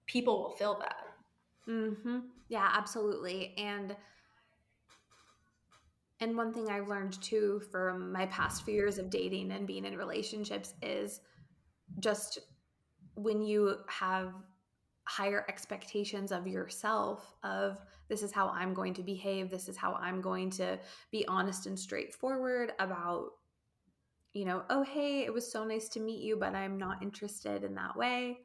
people will fill that. Mm-hmm. Yeah, absolutely. And and one thing I've learned too from my past few years of dating and being in relationships is just when you have higher expectations of yourself of this is how I'm going to behave, this is how I'm going to be honest and straightforward about, you know, oh, hey, it was so nice to meet you, but I'm not interested in that way.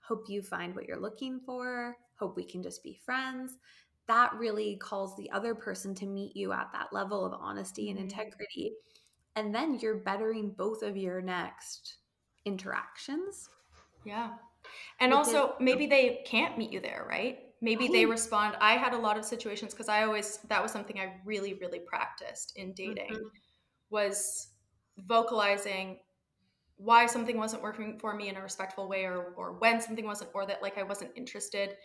Hope you find what you're looking for. Hope we can just be friends. That really calls the other person to meet you at that level of honesty and integrity. And then you're bettering both of your next interactions. Yeah. And also maybe they can't meet you there, right? Maybe right. they respond. I had a lot of situations because I always, that was something I really, really practiced in dating mm-hmm. was vocalizing why something wasn't working for me in a respectful way, or or when something wasn't, or that like I wasn't interested.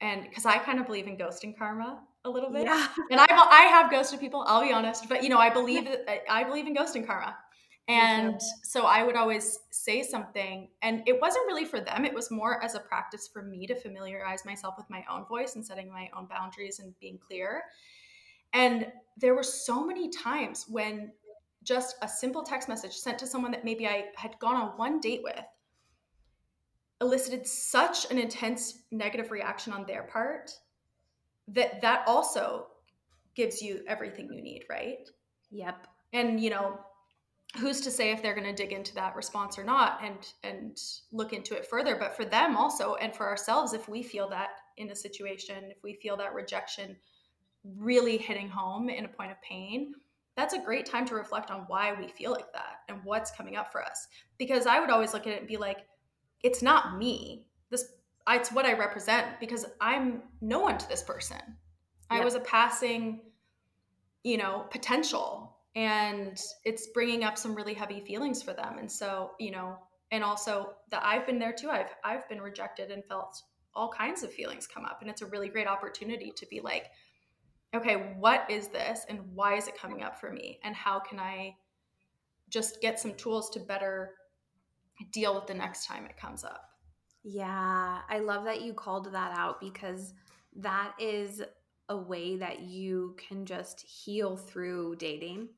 And because I kind of believe in ghosting karma a little bit. Yeah. And I I have ghosted people, I'll be honest, but you know, I believe that I believe in ghosting karma. And so I would always say something, and it wasn't really for them. It was more as a practice for me to familiarize myself with my own voice and setting my own boundaries and being clear. And there were so many times when just a simple text message sent to someone that maybe I had gone on one date with elicited such an intense negative reaction on their part that that also gives you everything you need, right? Yep. And, you know, who's to say if they're going to dig into that response or not and and look into it further. But for them also, and for ourselves, if we feel that in a situation, if we feel that rejection really hitting home in a point of pain, that's a great time to reflect on why we feel like that and what's coming up for us. Because I would always look at it and be like, it's not me. This, it's what I represent, because I'm no one to this person. Yep. I was a passing, you know, potential. And it's bringing up some really heavy feelings for them. And so, you know, and also that I've been there too. I've, I've been rejected and felt all kinds of feelings come up. And it's a really great opportunity to be like, okay, what is this? And why is it coming up for me? And how can I just get some tools to better deal with the next time it comes up? Yeah. I love that you called that out, because that is a way that you can just heal through dating.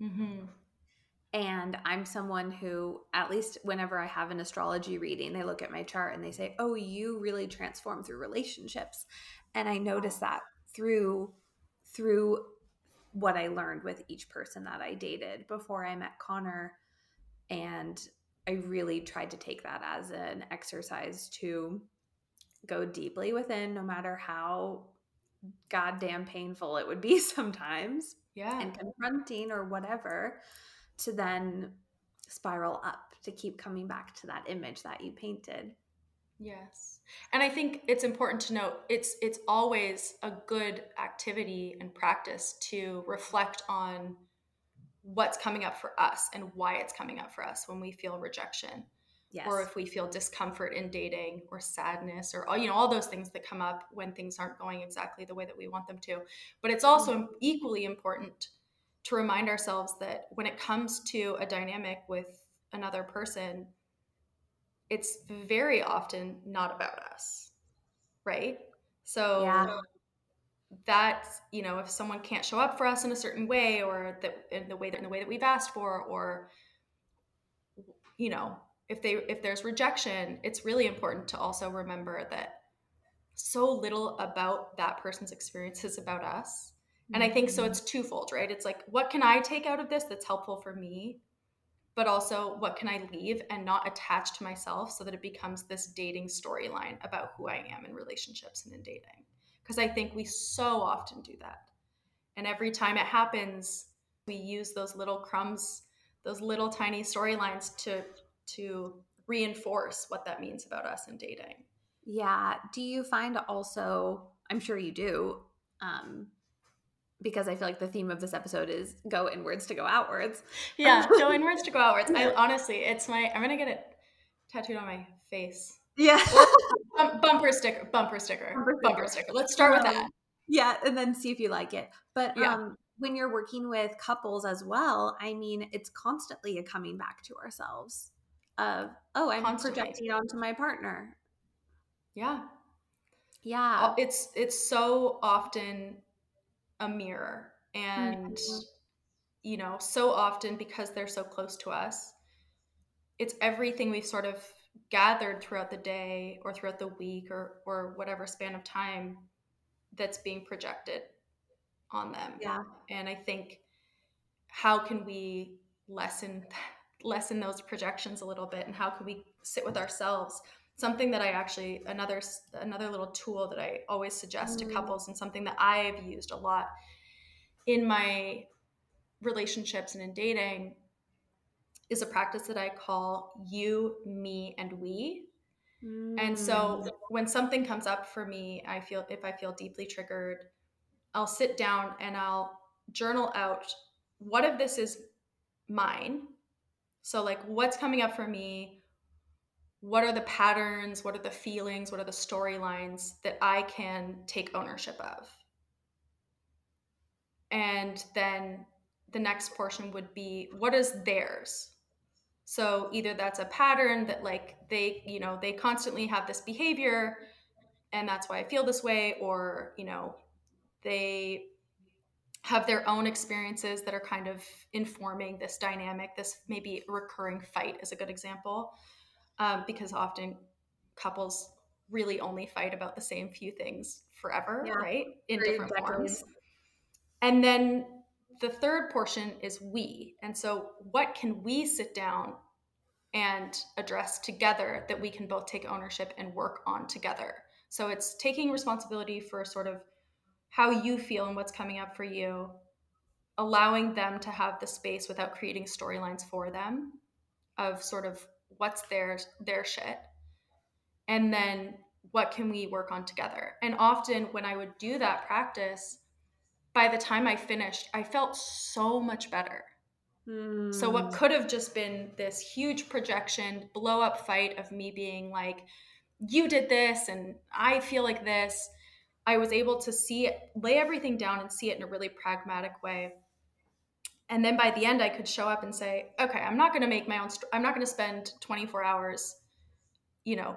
Mm-hmm. And I'm someone who, at least whenever I have an astrology reading, they look at my chart and they say, oh, you really transform through relationships. And I notice that through, through what I learned with each person that I dated before I met Connor. And I really tried to take that as an exercise to go deeply within, no matter how goddamn painful it would be sometimes. Yeah. And confronting or whatever, to then spiral up, to keep coming back to that image that you painted. Yes. And I think it's important to note, it's it's always a good activity and practice to reflect on what's coming up for us and why it's coming up for us when we feel rejection. Yes. Or if we feel discomfort in dating, or sadness, or, you know, all those things that come up when things aren't going exactly the way that we want them to. But it's also mm-hmm. equally important to remind ourselves that when it comes to a dynamic with another person, it's very often not about us, right? So yeah. that, you know, if someone can't show up for us in a certain way, or that in the way that in the way that we've asked for, or, you know, if they, if there's rejection, it's really important to also remember that so little about that person's experience is about us. And I think so it's twofold, right? It's like, what can I take out of this that's helpful for me? But also, what can I leave and not attach to myself so that it becomes this dating storyline about who I am in relationships and in dating? Because I think we so often do that. And every time it happens, we use those little crumbs, those little tiny storylines to to reinforce what that means about us in dating. Yeah. Do you find also, I'm sure you do, um, because I feel like the theme of this episode is go inwards to go outwards. Yeah. Go inwards to go outwards. I honestly, it's my, I'm going to get it tattooed on my face. Yeah. Bum, bumper sticker, bumper sticker, bumper sticker, bumper sticker. Let's start with that. Yeah. And then see if you like it. But, yeah. um, when you're working with couples as well, I mean, it's constantly a coming back to ourselves. Of, oh, I'm Constantly. projecting onto my partner. Yeah. Yeah. It's, it's so often a mirror, and, mm-hmm. you know, so often because they're so close to us, it's everything we've sort of gathered throughout the day or throughout the week or, or whatever span of time that's being projected on them. Yeah. And I think, how can we lessen that? lessen those projections a little bit, and how can we sit with ourselves? Something that I actually, another another little tool that I always suggest mm. to couples, and something that I've used a lot in my relationships and in dating, is a practice that I call you, me, and we. Mm. And so when something comes up for me, I feel, if I feel deeply triggered, I'll sit down and I'll journal out, what if this is mine? So like, what's coming up for me? What are the patterns? What are the feelings? What are the storylines that I can take ownership of? And then the next portion would be, what is theirs? So either that's a pattern that like they, you know, they constantly have this behavior and that's why I feel this way, or, you know, they have their own experiences that are kind of informing this dynamic. This maybe recurring fight is a good example, um, because often couples really only fight about the same few things forever, yeah, right? In different forms. And then the third portion is we. And so what can we sit down and address together that we can both take ownership and work on together? So it's taking responsibility for sort of how you feel and what's coming up for you, allowing them to have the space without creating storylines for them of sort of what's their, their shit. And then what can we work on together? And often when I would do that practice, by the time I finished, I felt so much better. Mm. So what could have just been this huge projection, blow up fight of me being like, you did this and I feel like this, I was able to see it, lay everything down and see it in a really pragmatic way. And then by the end, I could show up and say, okay, I'm not going to make my own, st- I'm not going to spend twenty-four hours, you know,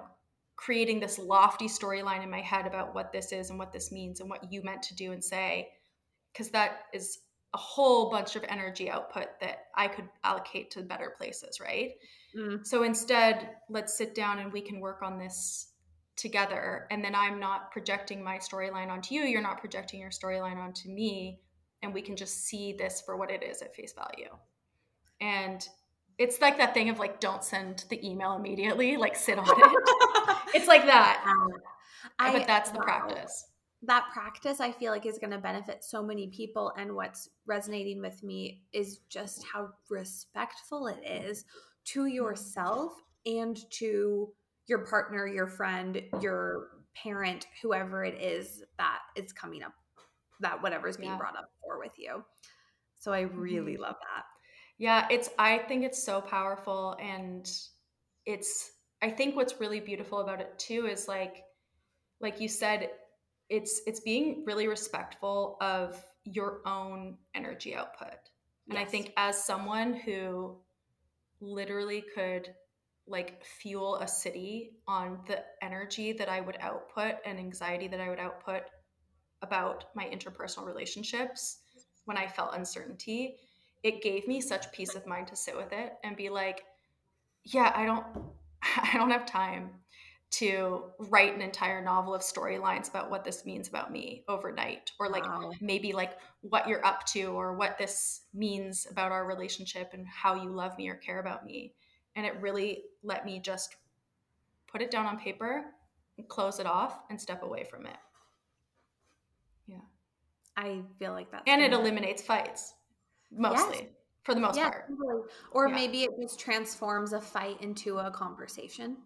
creating this lofty storyline in my head about what this is and what this means and what you meant to do and say, because that is a whole bunch of energy output that I could allocate to better places, right? Mm. So instead, let's sit down and we can work on this together. And then I'm not projecting my storyline onto you. You're not projecting your storyline onto me. And we can just see this for what it is at face value. And it's like that thing of like, don't send the email immediately, like sit on it. It's like that. Um, I, but that's the wow. practice. That practice, I feel like, is going to benefit so many people. And what's resonating with me is just how respectful it is to yourself and to your partner, your friend, your parent, whoever it is that is coming up, that whatever's being yeah. brought up for with you. So I really mm-hmm. love that. Yeah, it's, I think it's so powerful. And it's, I think what's really beautiful about it too is like, like you said, it's, it's being really respectful of your own energy output. And yes. I think as someone who literally could like fuel a city on the energy that I would output and anxiety that I would output about my interpersonal relationships, when I felt uncertainty, it gave me such peace of mind to sit with it and be like, yeah, I don't, I don't have time to write an entire novel of storylines about what this means about me overnight, or like wow. maybe like what you're up to or what this means about our relationship and how you love me or care about me. And it really let me just put it down on paper and close it off and step away from it. Yeah. I feel like that's... And it happen. eliminates fights, mostly, yes. for the most yes, part. Totally. Or yeah. maybe it just transforms a fight into a conversation.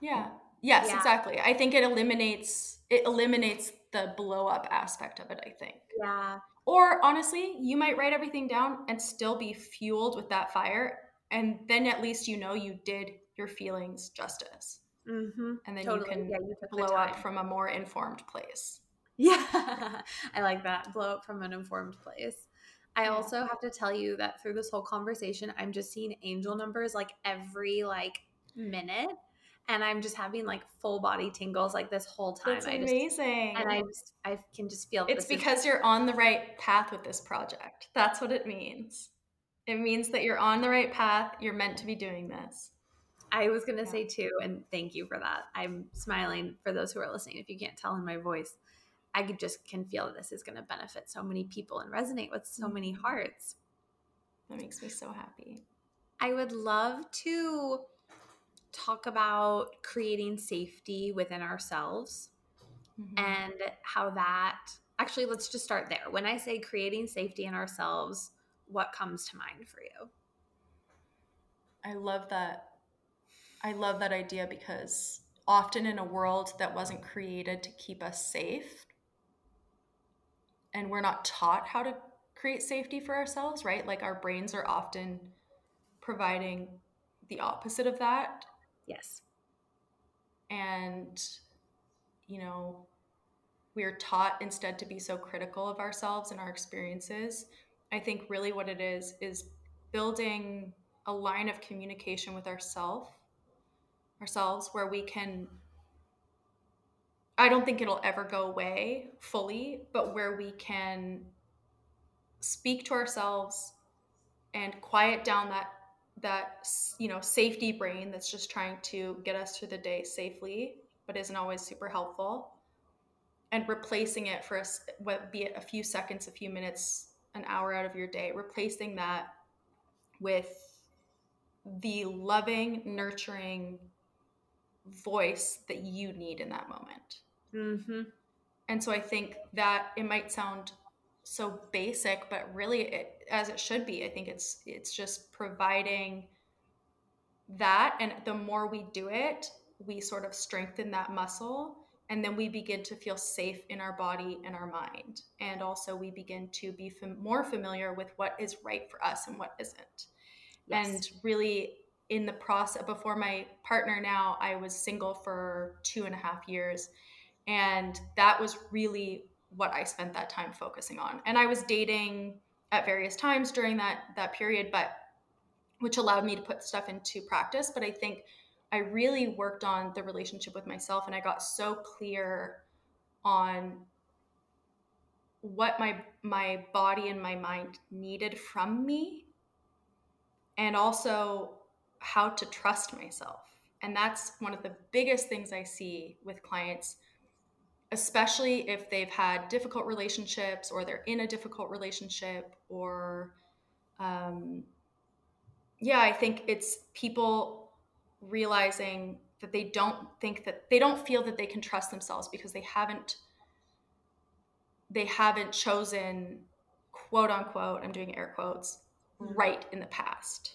Yeah. Yes, yeah. exactly. I think it eliminates it eliminates the blow-up aspect of it, I think. Yeah. Or honestly, you might write everything down and still be fueled with that fire. And then at least you know you did your feelings justice. Mm-hmm. And then totally. you can yeah, you blow up from a more informed place. Yeah, I like that. Blow up from an informed place. I yeah. also have to tell you that through this whole conversation, I'm just seeing angel numbers like every like minute. And I'm just having like full body tingles like this whole time. That's I just, amazing. And I just, I can just feel. It's because is- you're on the right path with this project. That's what it means. It means that you're on the right path. You're meant to be doing this. I was going to yeah. say too, and thank you for that. I'm smiling for those who are listening. If you can't tell in my voice, I could just can feel this is going to benefit so many people and resonate with so many hearts. That makes me so happy. I would love to talk about creating safety within ourselves mm-hmm. and how that – actually, let's just start there. When I say creating safety in ourselves, what comes to mind for you? I love that. I love that idea, because often in a world that wasn't created to keep us safe, and we're not taught how to create safety for ourselves, right? Like our brains are often providing the opposite of that. Yes. And, you know, we are taught instead to be so critical of ourselves and our experiences. I think really what it is, is building a line of communication with ourself, ourselves where we can, I don't think it'll ever go away fully, but where we can speak to ourselves and quiet down that, that, you know, safety brain that's just trying to get us through the day safely, but isn't always super helpful. And replacing it for us, be it a few seconds, a few minutes, an hour out of your day, replacing that with the loving, nurturing voice that you need in that moment. Mm-hmm. And so I think that it might sound so basic, but really it, as it should be, I think it's, it's just providing that. And the more we do it, we sort of strengthen that muscle, and then we begin to feel safe in our body and our mind. And also we begin to be fam- more familiar with what is right for us and what isn't. Yes. And really in the process, before my partner now, I was single for two and a half years. And that was really what I spent that time focusing on. And I was dating at various times during that, that period, but which allowed me to put stuff into practice. But I think I really worked on the relationship with myself, and I got so clear on what my, my body and my mind needed from me, and also how to trust myself. And that's one of the biggest things I see with clients, especially if they've had difficult relationships or they're in a difficult relationship, or, um, yeah, I think it's people realizing that they don't think that they don't feel that they can trust themselves because they haven't, they haven't chosen, quote unquote, I'm doing air quotes, right in the past.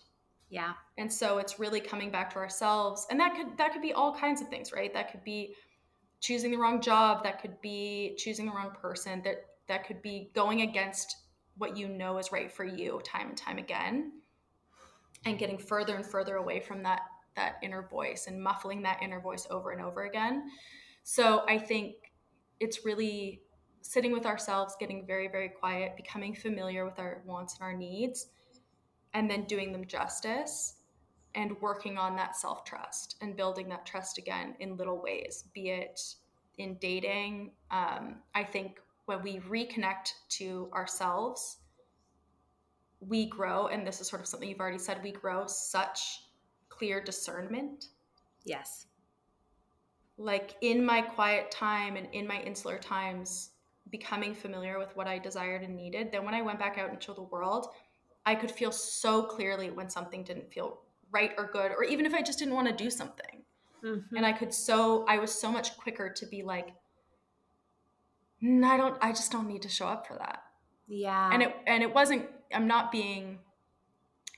Yeah. And so it's really coming back to ourselves, and that could, that could be all kinds of things, right? That could be choosing the wrong job. That could be choosing the wrong person. That, that could be going against what you know is right for you time and time again, and getting further and further away from that, that inner voice, and muffling that inner voice over and over again. So I think it's really sitting with ourselves, getting very, very quiet, becoming familiar with our wants and our needs, and then doing them justice, and working on that self-trust and building that trust again in little ways, be it in dating. Um, I think when we reconnect to ourselves, we grow, and this is sort of something you've already said, we grow such clear discernment. Yes. Like in my quiet time and in my insular times, becoming familiar with what I desired and needed. Then when I went back out into the world, I could feel so clearly when something didn't feel right or good, or even if I just didn't want to do something. Mm-hmm. And I could so, I was so much quicker to be like, mm, I don't, I just don't need to show up for that. Yeah. And it, and it wasn't, I'm not being,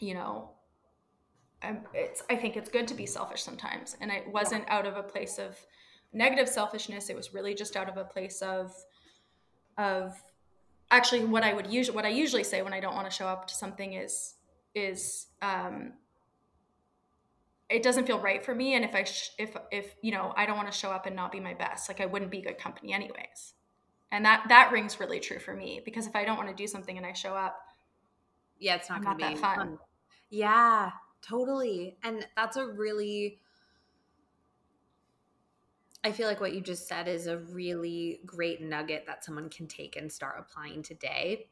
you know, I'm, it's, I think it's good to be selfish sometimes. And it wasn't yeah. out of a place of negative selfishness. It was really just out of a place of, of actually what I would usually, what I usually say when I don't want to show up to something is, is, um, it doesn't feel right for me. And if I, sh- if, if, you know, I don't want to show up and not be my best, like I wouldn't be good company anyways. And that, that rings really true for me, because if I don't want to do something and I show up, yeah, it's not going to be fun. fun. Yeah, totally. And that's a really, I feel like what you just said is a really great nugget that someone can take and start applying today.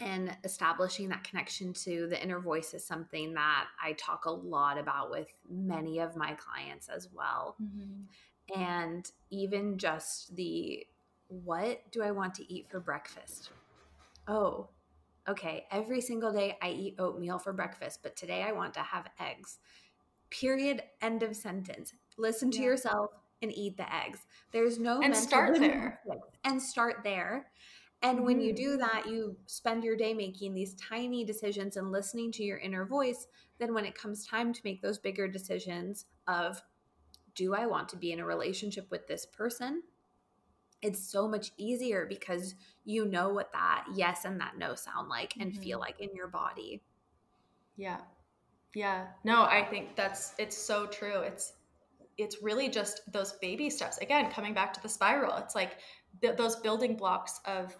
And establishing that connection to the inner voice is something that I talk a lot about with many of my clients as well. Mm-hmm. And even just the, what do I want to eat for breakfast? Oh, okay. Every single day I eat oatmeal for breakfast, but today I want to have eggs. Period. End of sentence. Listen to yeah. yourself and eat the eggs. There's no and start there. And start there. And when you do that, you spend your day making these tiny decisions and listening to your inner voice. Then when it comes time to make those bigger decisions of, do I want to be in a relationship with this person? It's so much easier because you know what that yes and that no sound like and mm-hmm. feel like in your body. Yeah. Yeah, no, I think that's, it's so true. It's, it's really just those baby steps. Again, coming back to the spiral, it's like th- those building blocks of,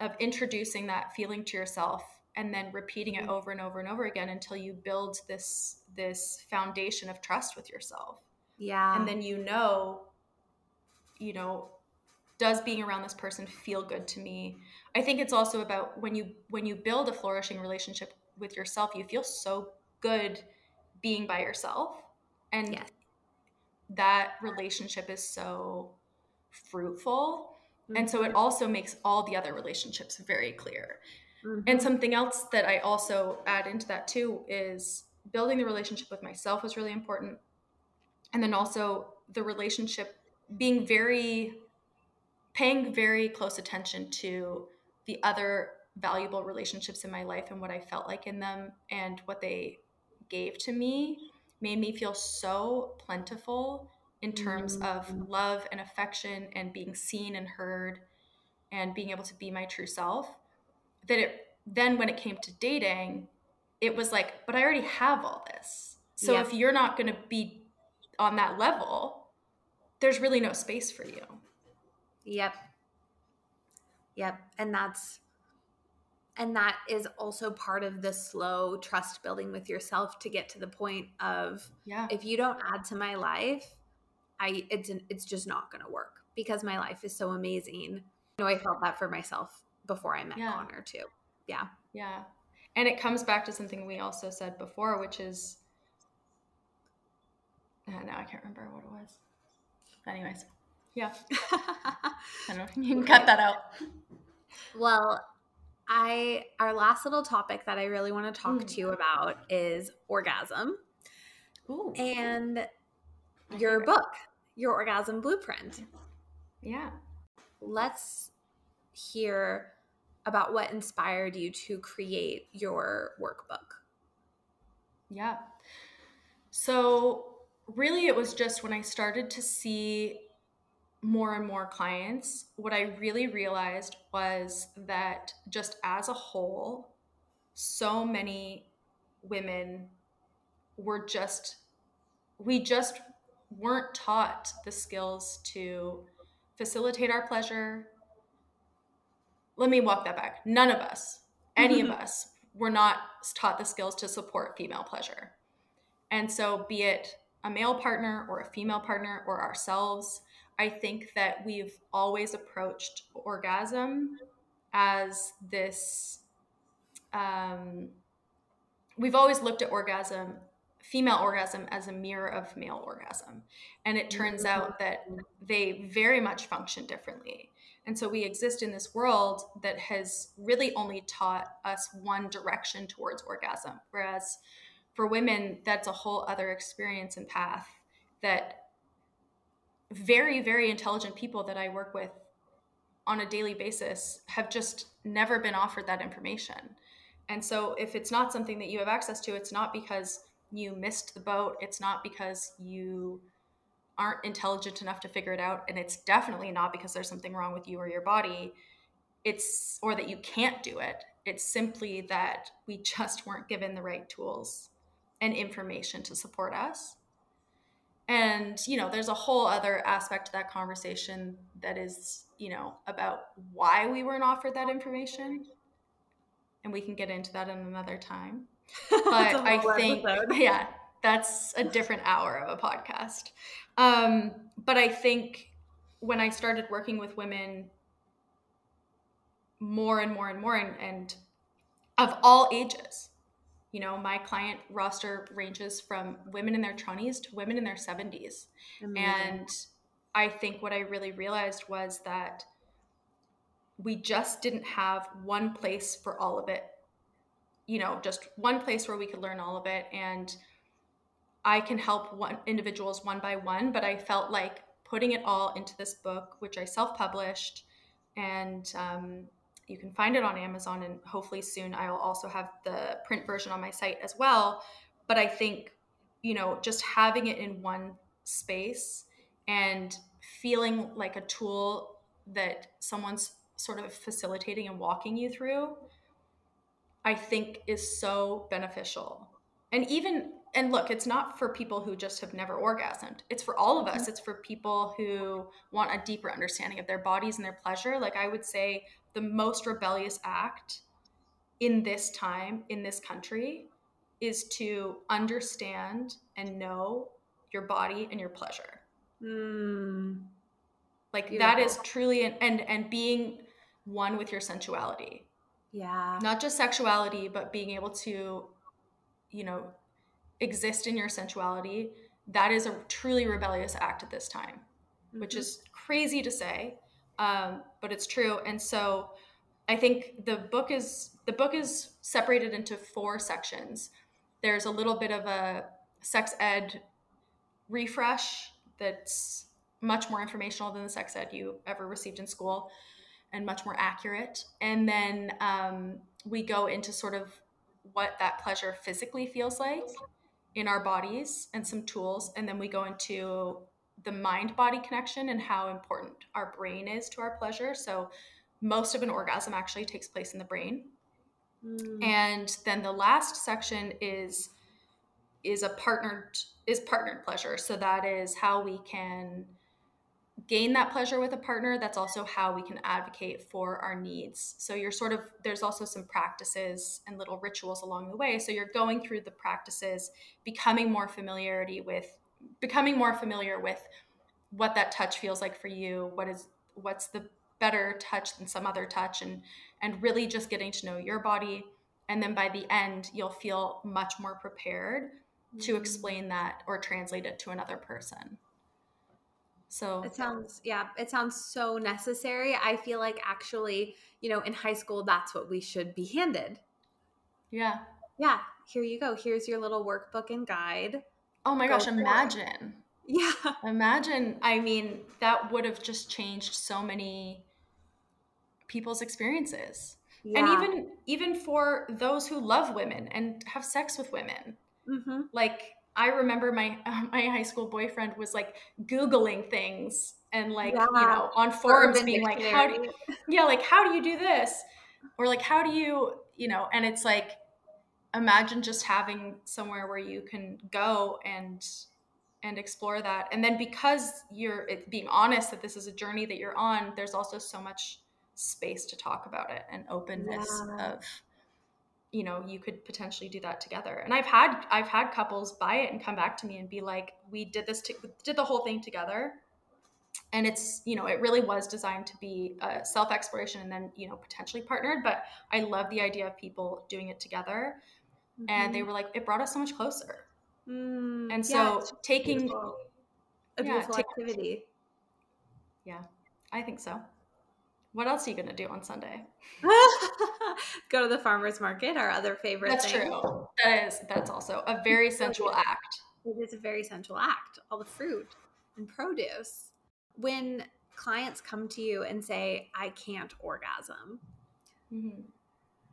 of introducing that feeling to yourself and then repeating it over and over and over again until you build this, this foundation of trust with yourself. Yeah. And then, you know, you know, does being around this person feel good to me? I think it's also about when you, when you build a flourishing relationship with yourself, you feel so good being by yourself. And yes. that relationship is so fruitful. Mm-hmm. And so it also makes all the other relationships very clear. Mm-hmm. And something else that I also add into that too is building the relationship with myself was really important. And then also the relationship being very, paying very close attention to the other valuable relationships in my life and what I felt like in them and what they gave to me made me feel so plentiful in terms mm-hmm. of love and affection and being seen and heard and being able to be my true self that it then when it came to dating, it was like, but I already have all this. So yeah. if you're not going to be on that level, there's really no space for you. Yep. Yep. And that's, and that is also part of the slow trust building with yourself to get to the point of, yeah. if you don't add to my life, I, it's, an, it's just not going to work because my life is so amazing. You know, I felt that for myself before I met yeah. Connor too. Yeah. Yeah. And it comes back to something we also said before, which is, uh, now I can't remember what it was. Anyways. Yeah. I don't know. You can cut that out. Well, I, our last little topic that I really want to talk mm. to you about is orgasm. Ooh. And my your favorite. book, Your Orgasm Blueprint. Yeah. Let's hear about what inspired you to create your workbook. Yeah. So really it was just when I started to see more and more clients, what I really realized was that just as a whole, so many women were just, we just weren't taught the skills to facilitate our pleasure. Let me walk that back. None of us, any of us, were not taught the skills to support female pleasure. And so be it a male partner or a female partner or ourselves, I think that we've always approached orgasm as this, um, we've always looked at orgasm, female orgasm as a mirror of male orgasm. And it turns out that they very much function differently. And so we exist in this world that has really only taught us one direction towards orgasm. Whereas for women, that's a whole other experience and path that very, very intelligent people that I work with on a daily basis have just never been offered that information. And so if it's not something that you have access to, it's not because you missed the boat. It's not because you aren't intelligent enough to figure it out. And it's definitely not because there's something wrong with you or your body. It's, or that you can't do it. It's simply that we just weren't given the right tools and information to support us. And, you know, there's a whole other aspect to that conversation that is, you know, about why we weren't offered that information. And we can get into that in another time. But I think, episode. yeah, that's a different hour of a podcast. Um, but I think when I started working with women more and more and more and, and of all ages, you know, my client roster ranges from women in their twenties to women in their seventies. Amazing. And I think what I really realized was that we just didn't have one place for all of it. You know, just one place where we could learn all of it. And I can help one, individuals one by one, but I felt like putting it all into this book, which I self-published, and um you can find it on Amazon, and hopefully soon I'll also have the print version on my site as well. But I think, you know, just having it in one space and feeling like a tool that someone's sort of facilitating and walking you through, I think is so beneficial. And even, and look, it's not for people who just have never orgasmed. It's for all of us. It's for people who want a deeper understanding of their bodies and their pleasure. Like, I would say the most rebellious act in this time, in this country, is to understand and know your body and your pleasure. Mm. Like, beautiful. That is truly, an, and and being one with your sensuality. Yeah. Not just sexuality, but being able to, you know, exist in your sensuality. That is a truly rebellious act at this time, mm-hmm. which is crazy to say, um, but it's true. And so I think the book is the book is separated into four sections. There's a little bit of a sex ed refresh that's much more informational than the sex ed you ever received in school, and much more accurate. And then um, we go into sort of what that pleasure physically feels like in our bodies and some tools. And then we go into the mind-body connection and how important our brain is to our pleasure. So most of an orgasm actually takes place in the brain. Mm. And then the last section is is a partnered is partnered pleasure. So that is how we can gain that pleasure with a partner. That's also how we can advocate for our needs. So you're sort of, there's also some practices and little rituals along the way. So you're going through the practices, becoming more familiarity with, becoming more familiar with what that touch feels like for you. What is, what's the better touch than some other touch, and, and really just getting to know your body. And then by the end, you'll feel much more prepared mm-hmm. to explain that or translate it to another person. So it sounds, yeah, it sounds so necessary. I feel like actually, you know, in high school, that's what we should be handed. Yeah. Yeah. Here you go. Here's your little workbook and guide. Oh my go gosh. Imagine. It. Yeah. Imagine. I mean, that would have just changed so many people's experiences. Yeah. And even, even for those who love women and have sex with women, mm-hmm. like, I remember my my high school boyfriend was like Googling things and like, yeah. you know, on forums being like, how do you, yeah, like, how do you do this? Or like, how do you, you know, and it's like, imagine just having somewhere where you can go and, and explore that. And then because you're being honest that this is a journey that you're on, there's also so much space to talk about it and openness yeah. of, you know, you could potentially do that together. And I've had, I've had couples buy it and come back to me and be like, we did this, to, did the whole thing together. And it's, you know, it really was designed to be a self-exploration and then, you know, potentially partnered, but I love the idea of people doing it together. Mm-hmm. And they were like, it brought us so much closer. Mm, and so yeah, taking beautiful. a beautiful yeah, activity. Yeah, I think so. What else are you going to do on Sunday? Go to the farmer's market, our other favorite that's thing. That's true. That is, that's also a very sensual act. It is a very sensual act. All the fruit and produce. When clients come to you and say, I can't orgasm, mm-hmm.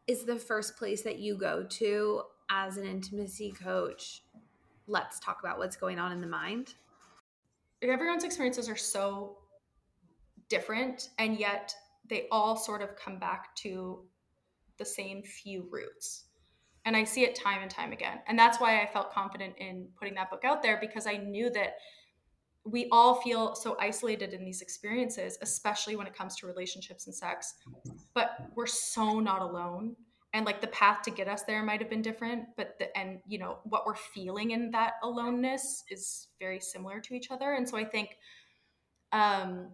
is the first place that you go to as an intimacy coach, let's talk about what's going on in the mind? Everyone's experiences are so different, and yet they all sort of come back to the same few roots. And I see it time and time again. And that's why I felt confident in putting that book out there, because I knew that we all feel so isolated in these experiences, especially when it comes to relationships and sex, but we're so not alone. And like the path to get us there might've been different, but the, and you know, what we're feeling in that aloneness is very similar to each other. And so I think, um,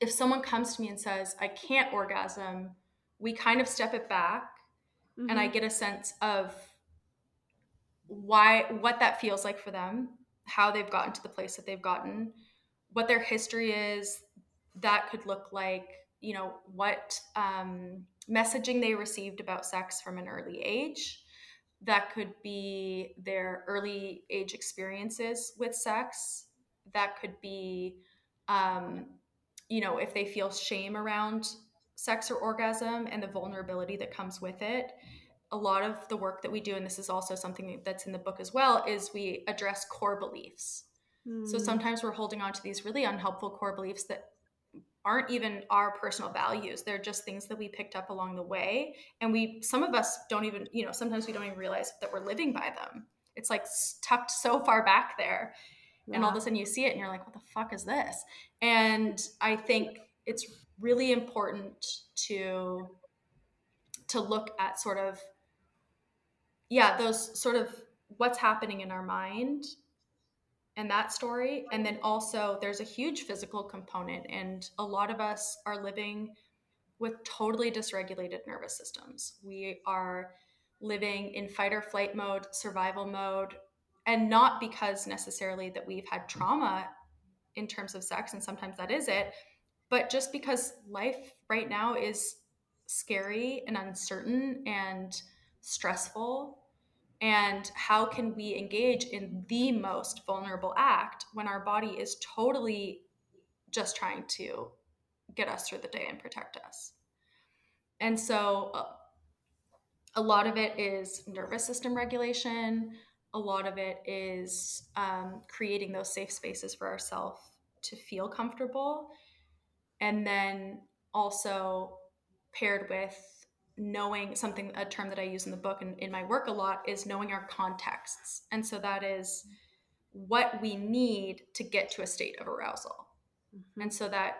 if someone comes to me and says, I can't orgasm, we kind of step it back mm-hmm. and I get a sense of why, what that feels like for them, how they've gotten to the place that they've gotten, what their history is, that could look like, you know, what um, messaging they received about sex from an early age. That could be their early age experiences with sex. That could be, um, you know, if they feel shame around sex or orgasm and the vulnerability that comes with it. A lot of the work that we do, and this is also something that's in the book as well, is we address core beliefs. Mm. So sometimes we're holding on to these really unhelpful core beliefs that aren't even our personal values. They're just things that we picked up along the way. And we, some of us don't even, you know, sometimes we don't even realize that we're living by them. It's like tucked so far back there. Yeah. And all of a sudden you see it and you're like, what the fuck is this? And I think it's really important to, to look at sort of, yeah, those sort of what's happening in our mind and that story. And then also there's a huge physical component, and a lot of us are living with totally dysregulated nervous systems. We are living in fight or flight mode, survival mode, and not because necessarily that we've had trauma in terms of sex, and sometimes that is it, but just because life right now is scary and uncertain and stressful. And how can we engage in the most vulnerable act when our body is totally just trying to get us through the day and protect us? And so uh, a lot of it is nervous system regulation. A lot of it is um, creating those safe spaces for ourselves to feel comfortable. And then also paired with knowing something, a term that I use in the book and in my work a lot, is knowing our contexts. And so that is what we need to get to a state of arousal. Mm-hmm. And so that,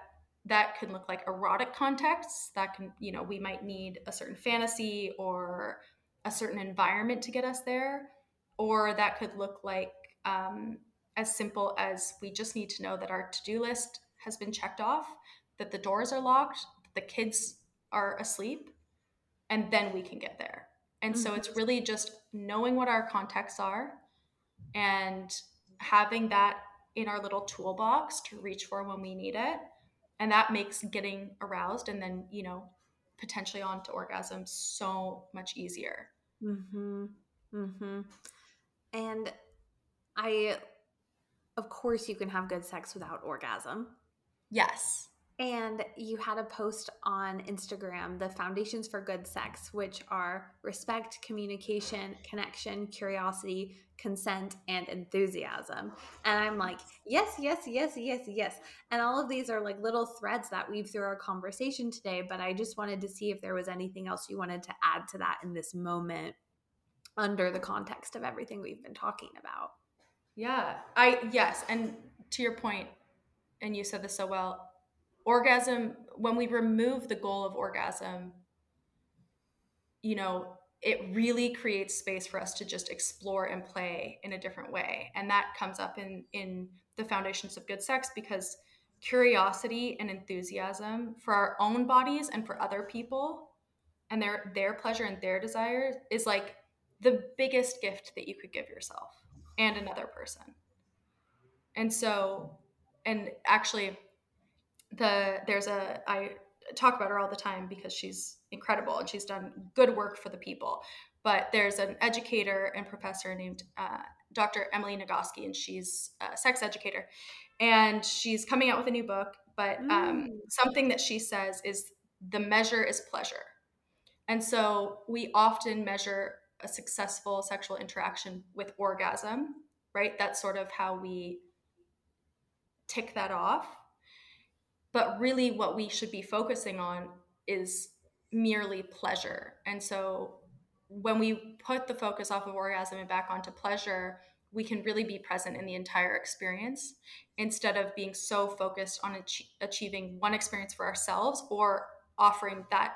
that can look like erotic contexts that can, you know, we might need a certain fantasy or a certain environment to get us there. Or that could look like um, as simple as we just need to know that our to-do list has been checked off, that the doors are locked, that the kids are asleep, and then we can get there. And so it's really just knowing what our contexts are and having that in our little toolbox to reach for when we need it. And that makes getting aroused and then, you know, potentially on to orgasm so much easier. Mm-hmm. Mm-hmm. And I, of course, you can have good sex without orgasm. Yes. And you had a post on Instagram, the foundations for good sex, which are respect, communication, connection, curiosity, consent, and enthusiasm. And I'm like, yes, yes, yes, yes, yes. And all of these are like little threads that weave through our conversation today. But I just wanted to see if there was anything else you wanted to add to that in this moment under the context of everything we've been talking about. Yeah, I, yes. And to your point, and you said this so well, orgasm, when we remove the goal of orgasm, you know, it really creates space for us to just explore and play in a different way. And that comes up in, in the foundations of good sex, because curiosity and enthusiasm for our own bodies and for other people and their, their pleasure and their desires is like the biggest gift that you could give yourself and another person. And so, and actually, The there's a I talk about her all the time because she's incredible and she's done good work for the people. But there's an educator and professor named uh, Doctor Emily Nagoski, and she's a sex educator, and she's coming out with a new book. But um, mm. something that she says is the measure is pleasure, and so we often measure a successful sexual interaction with orgasm, right? That's sort of how we tick that off. But really what we should be focusing on is merely pleasure. And so when we put the focus off of orgasm and back onto pleasure, we can really be present in the entire experience instead of being so focused on ach- achieving one experience for ourselves or offering that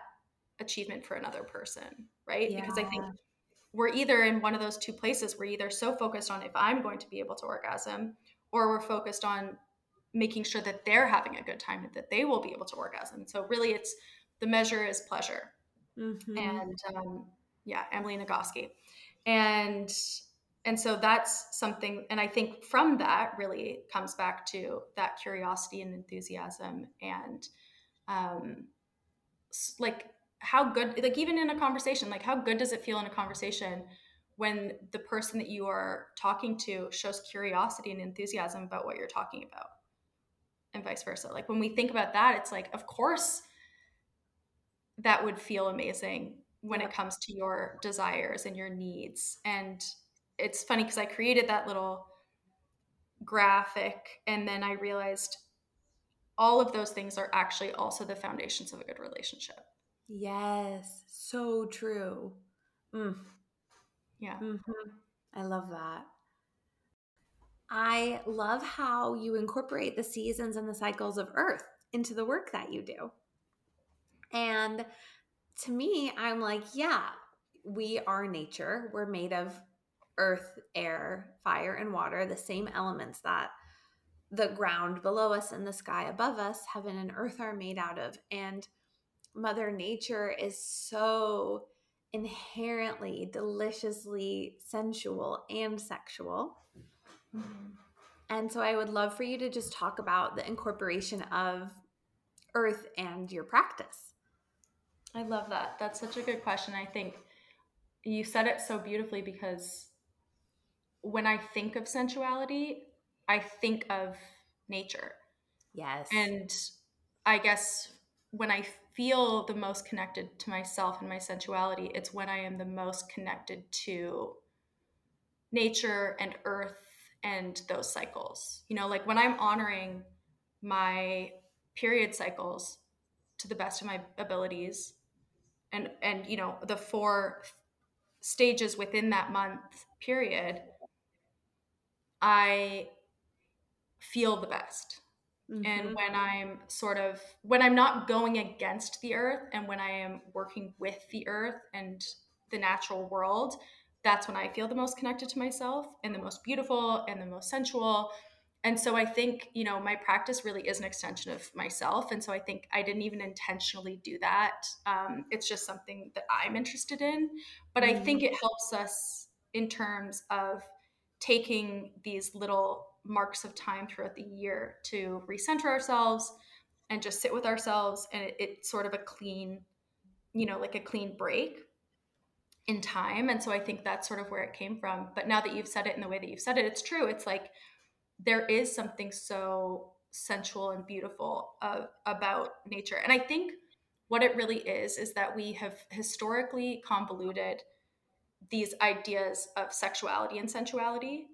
achievement for another person, right? Yeah. Because I think we're either in one of those two places. We're either so focused on if I'm going to be able to orgasm, or we're focused on making sure that they're having a good time and that they will be able to orgasm. So really it's the measure is pleasure. Mm-hmm. And um, yeah, Emily Nagoski. And, and so that's something, and I think from that really comes back to that curiosity and enthusiasm and um, like how good, like even in a conversation, like how good does it feel in a conversation when the person that you are talking to shows curiosity and enthusiasm about what you're talking about? And vice versa. Like when we think about that, it's like, of course, that would feel amazing when it comes to your desires and your needs. And it's funny because I created that little graphic and then I realized all of those things are actually also the foundations of a good relationship. Yes. So true. Mm. Yeah. Mm-hmm. I love that. I love how you incorporate the seasons and the cycles of Earth into the work that you do. And to me, I'm like, yeah, we are nature. We're made of earth, air, fire, and water, the same elements that the ground below us and the sky above us, heaven and earth, are made out of. And Mother Nature is so inherently, deliciously sensual and sexual. Mm-hmm. And so I would love for you to just talk about the incorporation of earth and your practice. I love that. That's such a good question. I think you said it so beautifully, because when I think of sensuality, I think of nature. Yes. And I guess when I feel the most connected to myself and my sensuality, it's when I am the most connected to nature and earth and those cycles. You know, like when I'm honoring my period cycles to the best of my abilities and, and, you know, the four stages within that month period, I feel the best. Mm-hmm. And when I'm sort of, when I'm not going against the earth and when I am working with the earth and the natural world, that's when I feel the most connected to myself and the most beautiful and the most sensual. And so I think, you know, my practice really is an extension of myself. And so I think I didn't even intentionally do that. Um, it's just something that I'm interested in, but mm-hmm. I think it helps us in terms of taking these little marks of time throughout the year to recenter ourselves and just sit with ourselves. And it, it's sort of a clean, you know, like a clean break in time. And so I think that's sort of where it came from. But now that you've said it in the way that you've said it, it's true. It's like there is something so sensual and beautiful uh, about nature. And I think what it really is, is that we have historically convoluted these ideas of sexuality and sensuality.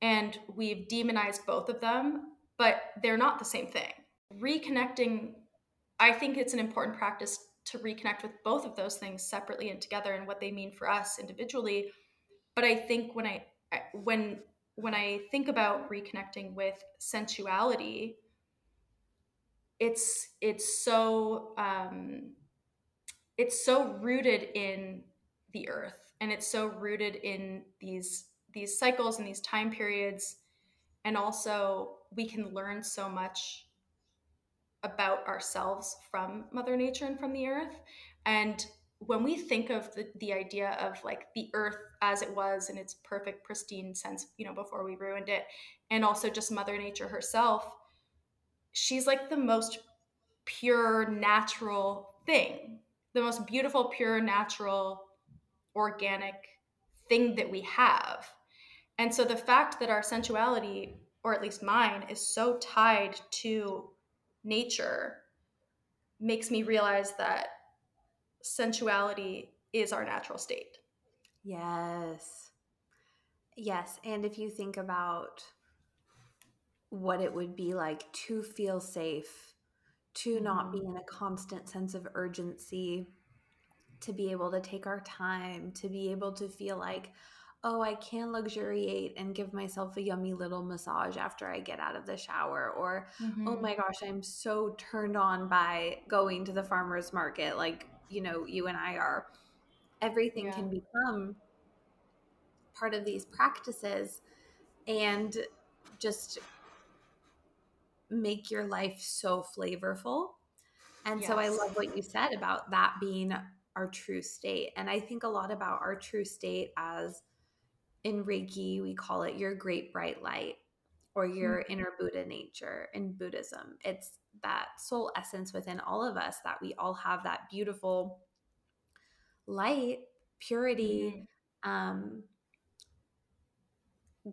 And we've demonized both of them, but they're not the same thing. Reconnecting, I think it's an important practice to reconnect with both of those things separately and together and what they mean for us individually. But I think when I, when, when I think about reconnecting with sensuality, it's, it's so, um, it's so rooted in the earth, and it's so rooted in these these cycles and these time periods. And also we can learn so much about ourselves from Mother Nature and from the earth. And when we think of the, the idea of like the earth as it was in its perfect pristine sense, you know, before we ruined it, and also just Mother Nature herself, she's like the most pure, natural thing, the most beautiful, pure, natural, organic thing that we have. And so the fact that our sensuality, or at least mine, is so tied to nature makes me realize that sensuality is our natural state. Yes. Yes. And if you think about what it would be like to feel safe, to mm-hmm. not be in a constant sense of urgency, to be able to take our time, to be able to feel like, oh, I can luxuriate and give myself a yummy little massage after I get out of the shower, or, mm-hmm. oh my gosh, I'm so turned on by going to the farmer's market, like, you know, you and I are. Everything yeah. can become part of these practices and just make your life so flavorful. And yes. so I love what you said about that being our true state. And I think a lot about our true state as, in Reiki, we call it your great bright light, or your mm-hmm. inner Buddha nature in Buddhism. It's that soul essence within all of us, that we all have that beautiful light, purity, mm-hmm. um,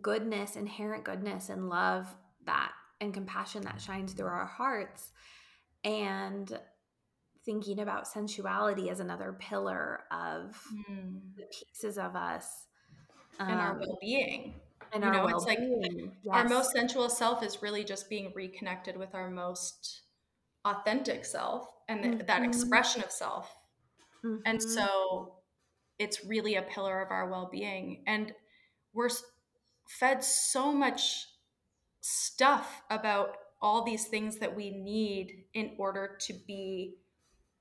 goodness, inherent goodness and love that and compassion that shines through our hearts. And thinking about sensuality as another pillar of mm. the pieces of us um, and our well-being. And you our know, well-being. It's like yes. our most sensual self is really just being reconnected with our most authentic self and th- mm-hmm. that expression of self. Mm-hmm. And so it's really a pillar of our well-being. And we're fed so much stuff about all these things that we need in order to be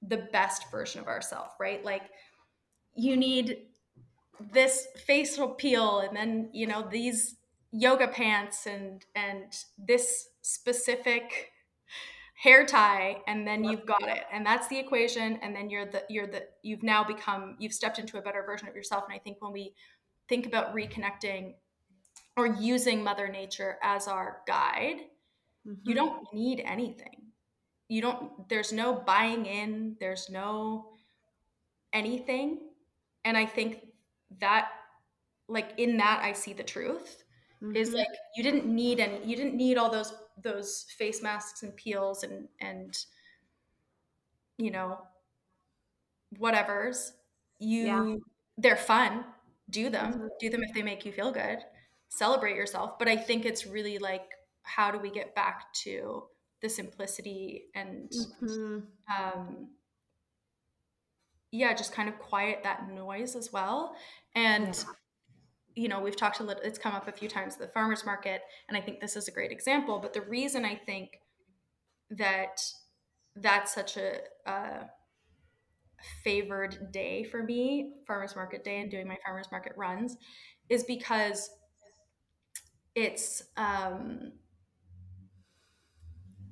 the best version of ourselves, right? Like you need this facial peel and then, you know, these yoga pants and, and this specific hair tie, and then you've got it. And that's the equation. And then you're the, you're the, you've now become, you've stepped into a better version of yourself. And I think when we think about reconnecting or using Mother Nature as our guide, mm-hmm. you don't need anything. You don't, there's no buying in, there's no anything. And I think that, like, in that I see the truth mm-hmm. is like, you didn't need any, you didn't need all those, those face masks and peels and, and, you know, whatevers you, yeah. they're fun. Do them, mm-hmm. do them if they make you feel good, celebrate yourself. But I think it's really like, how do we get back to the simplicity and mm-hmm. um yeah just kind of quiet that noise as well. And yeah. you know, we've talked a little, it's come up a few times, the farmers market, and I think this is a great example. But the reason I think that that's such a uh favored day for me, farmers market day, and doing my farmers market runs, is because it's um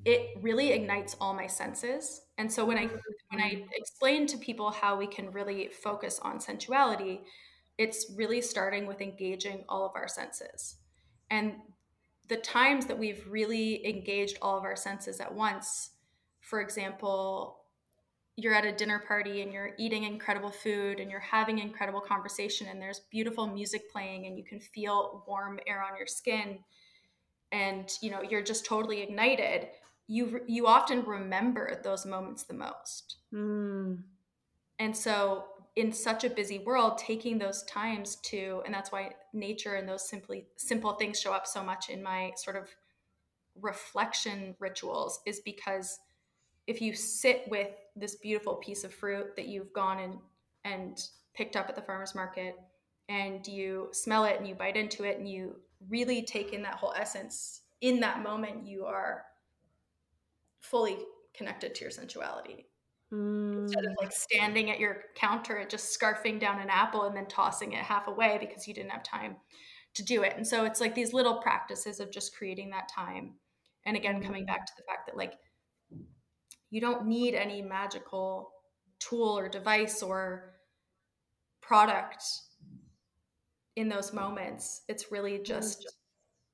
it really ignites all my senses. And so when I when I explain to people how we can really focus on sensuality, it's really starting with engaging all of our senses. And the times that we've really engaged all of our senses at once, for example, you're at a dinner party and you're eating incredible food and you're having incredible conversation and there's beautiful music playing and you can feel warm air on your skin and, you know, you're just totally ignited. You you often remember those moments the most. Mm. And so in such a busy world, taking those times to, and that's why nature and those simply simple things show up so much in my sort of reflection rituals, is because if you sit with this beautiful piece of fruit that you've gone and and picked up at the farmer's market and you smell it and you bite into it and you really take in that whole essence, in that moment you are fully connected to your sensuality. Mm. Instead of like standing at your counter and just scarfing down an apple and then tossing it half away because you didn't have time to do it. And so it's like these little practices of just creating that time. And again, coming back to the fact that like you don't need any magical tool or device or product in those moments. It's really just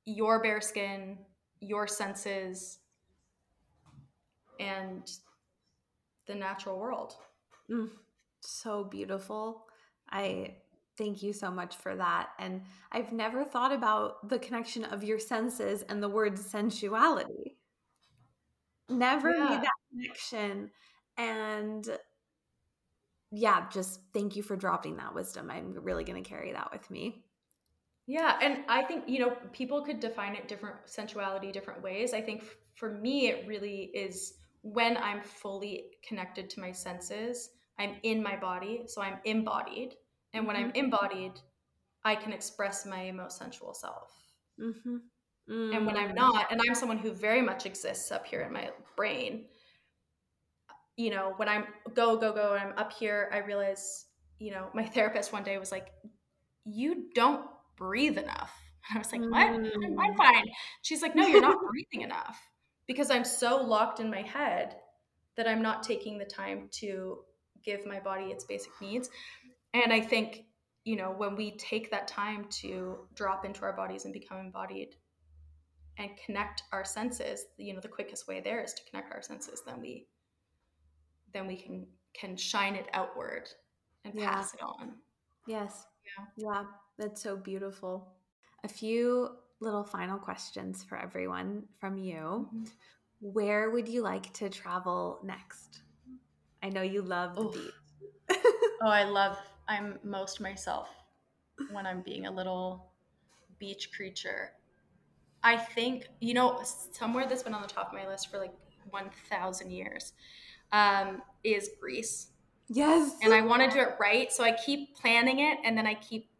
your bare skin, your senses, and the natural world. Mm, so beautiful. I thank you so much for that. And I've never thought about the connection of your senses and the word sensuality. Never yeah. made that connection. And yeah, just thank you for dropping that wisdom. I'm really going to carry that with me. Yeah. And I think, you know, people could define it different, sensuality, different ways. I think f- for me, it really is when I'm fully connected to my senses, I'm in my body. So I'm embodied. And when mm-hmm. I'm embodied, I can express my most sensual self. Mm-hmm. Mm-hmm. And when I'm not, and I'm someone who very much exists up here in my brain, you know, when I'm go, go, go, and I'm up here, I realize, you know, my therapist one day was like, you don't breathe enough. And I was like, what? Mm. I'm fine. She's like, no, you're not breathing enough because I'm so locked in my head that I'm not taking the time to give my body its basic needs. And I think, you know, when we take that time to drop into our bodies and become embodied and connect our senses, you know, the quickest way there is to connect our senses, then we then we can, can shine it outward and yeah. pass it on. Yes. Yeah. yeah. That's so beautiful. A few little final questions for everyone from you. Mm-hmm. Where would you like to travel next? I know you love the Oof. beach. oh, I love, I'm most myself when I'm being a little beach creature. I think, you know, somewhere that's been on the top of my list for like one thousand years, um, is Greece. Yes. And I want to do it right. So I keep planning it, and then I keep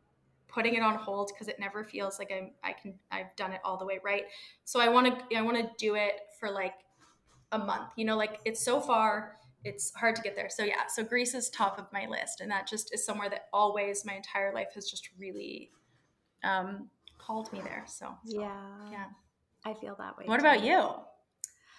putting it on hold because it never feels like I'm, I can, I've done it all the way right. So I want to, I want to do it for like a month, you know, like it's so far, it's hard to get there. So yeah, so Greece is top of my list. And that just is somewhere that always my entire life has just really um, called me there. So, so yeah, yeah, I feel that way. What too. About you?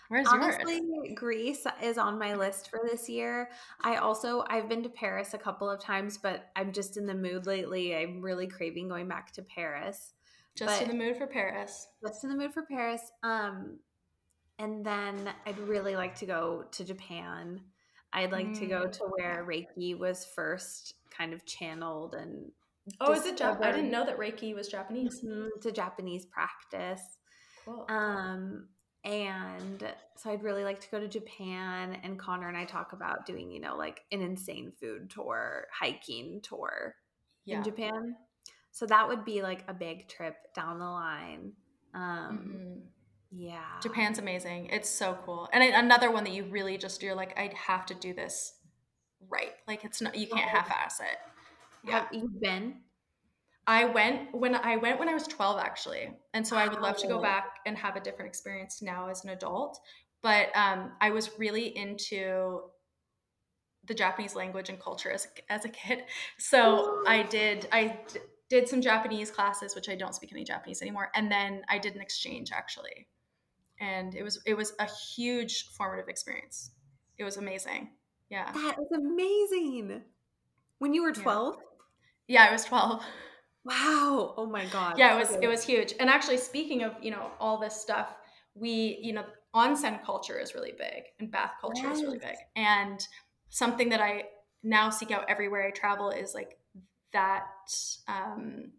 Where's Honestly, yours? Greece is on my list for this year. I also, I've been to Paris a couple of times, but I'm just in the mood lately. I'm really craving going back to Paris. Just but, in the mood for Paris. Just in the mood for Paris. Um, and then I'd really like to go to Japan. I'd like mm. to go to where Reiki was first kind of channeled and Oh, discovered. Is it Japanese? I didn't know that Reiki was Japanese. Mm-hmm. It's a Japanese practice. Cool. Um, And so I'd really like to go to Japan, and Connor and I talk about doing, you know, like an insane food tour, hiking tour yeah. in Japan. So that would be like a big trip down the line. Um, mm-hmm. Yeah. Japan's amazing. It's so cool. And another one that you really just, you're like, I have to do this right. Like it's not, you can't half-ass it. Yeah. Have you been? I went when I went when I was twelve, actually. And so I would love to go back and have a different experience now as an adult. But um, I was really into the Japanese language and culture as, as a kid. So I did I d- did some Japanese classes, which I don't speak any Japanese anymore. And then I did an exchange, actually. And it was it was a huge formative experience. It was amazing. Yeah. That is amazing. When you were twelve? Yeah, yeah I was twelve. Wow. Oh my God. Yeah, it was, it was huge. And actually, speaking of, you know, all this stuff, we, you know, onsen culture is really big, and bath culture yes. is really big. And something that I now seek out everywhere I travel is like that, um,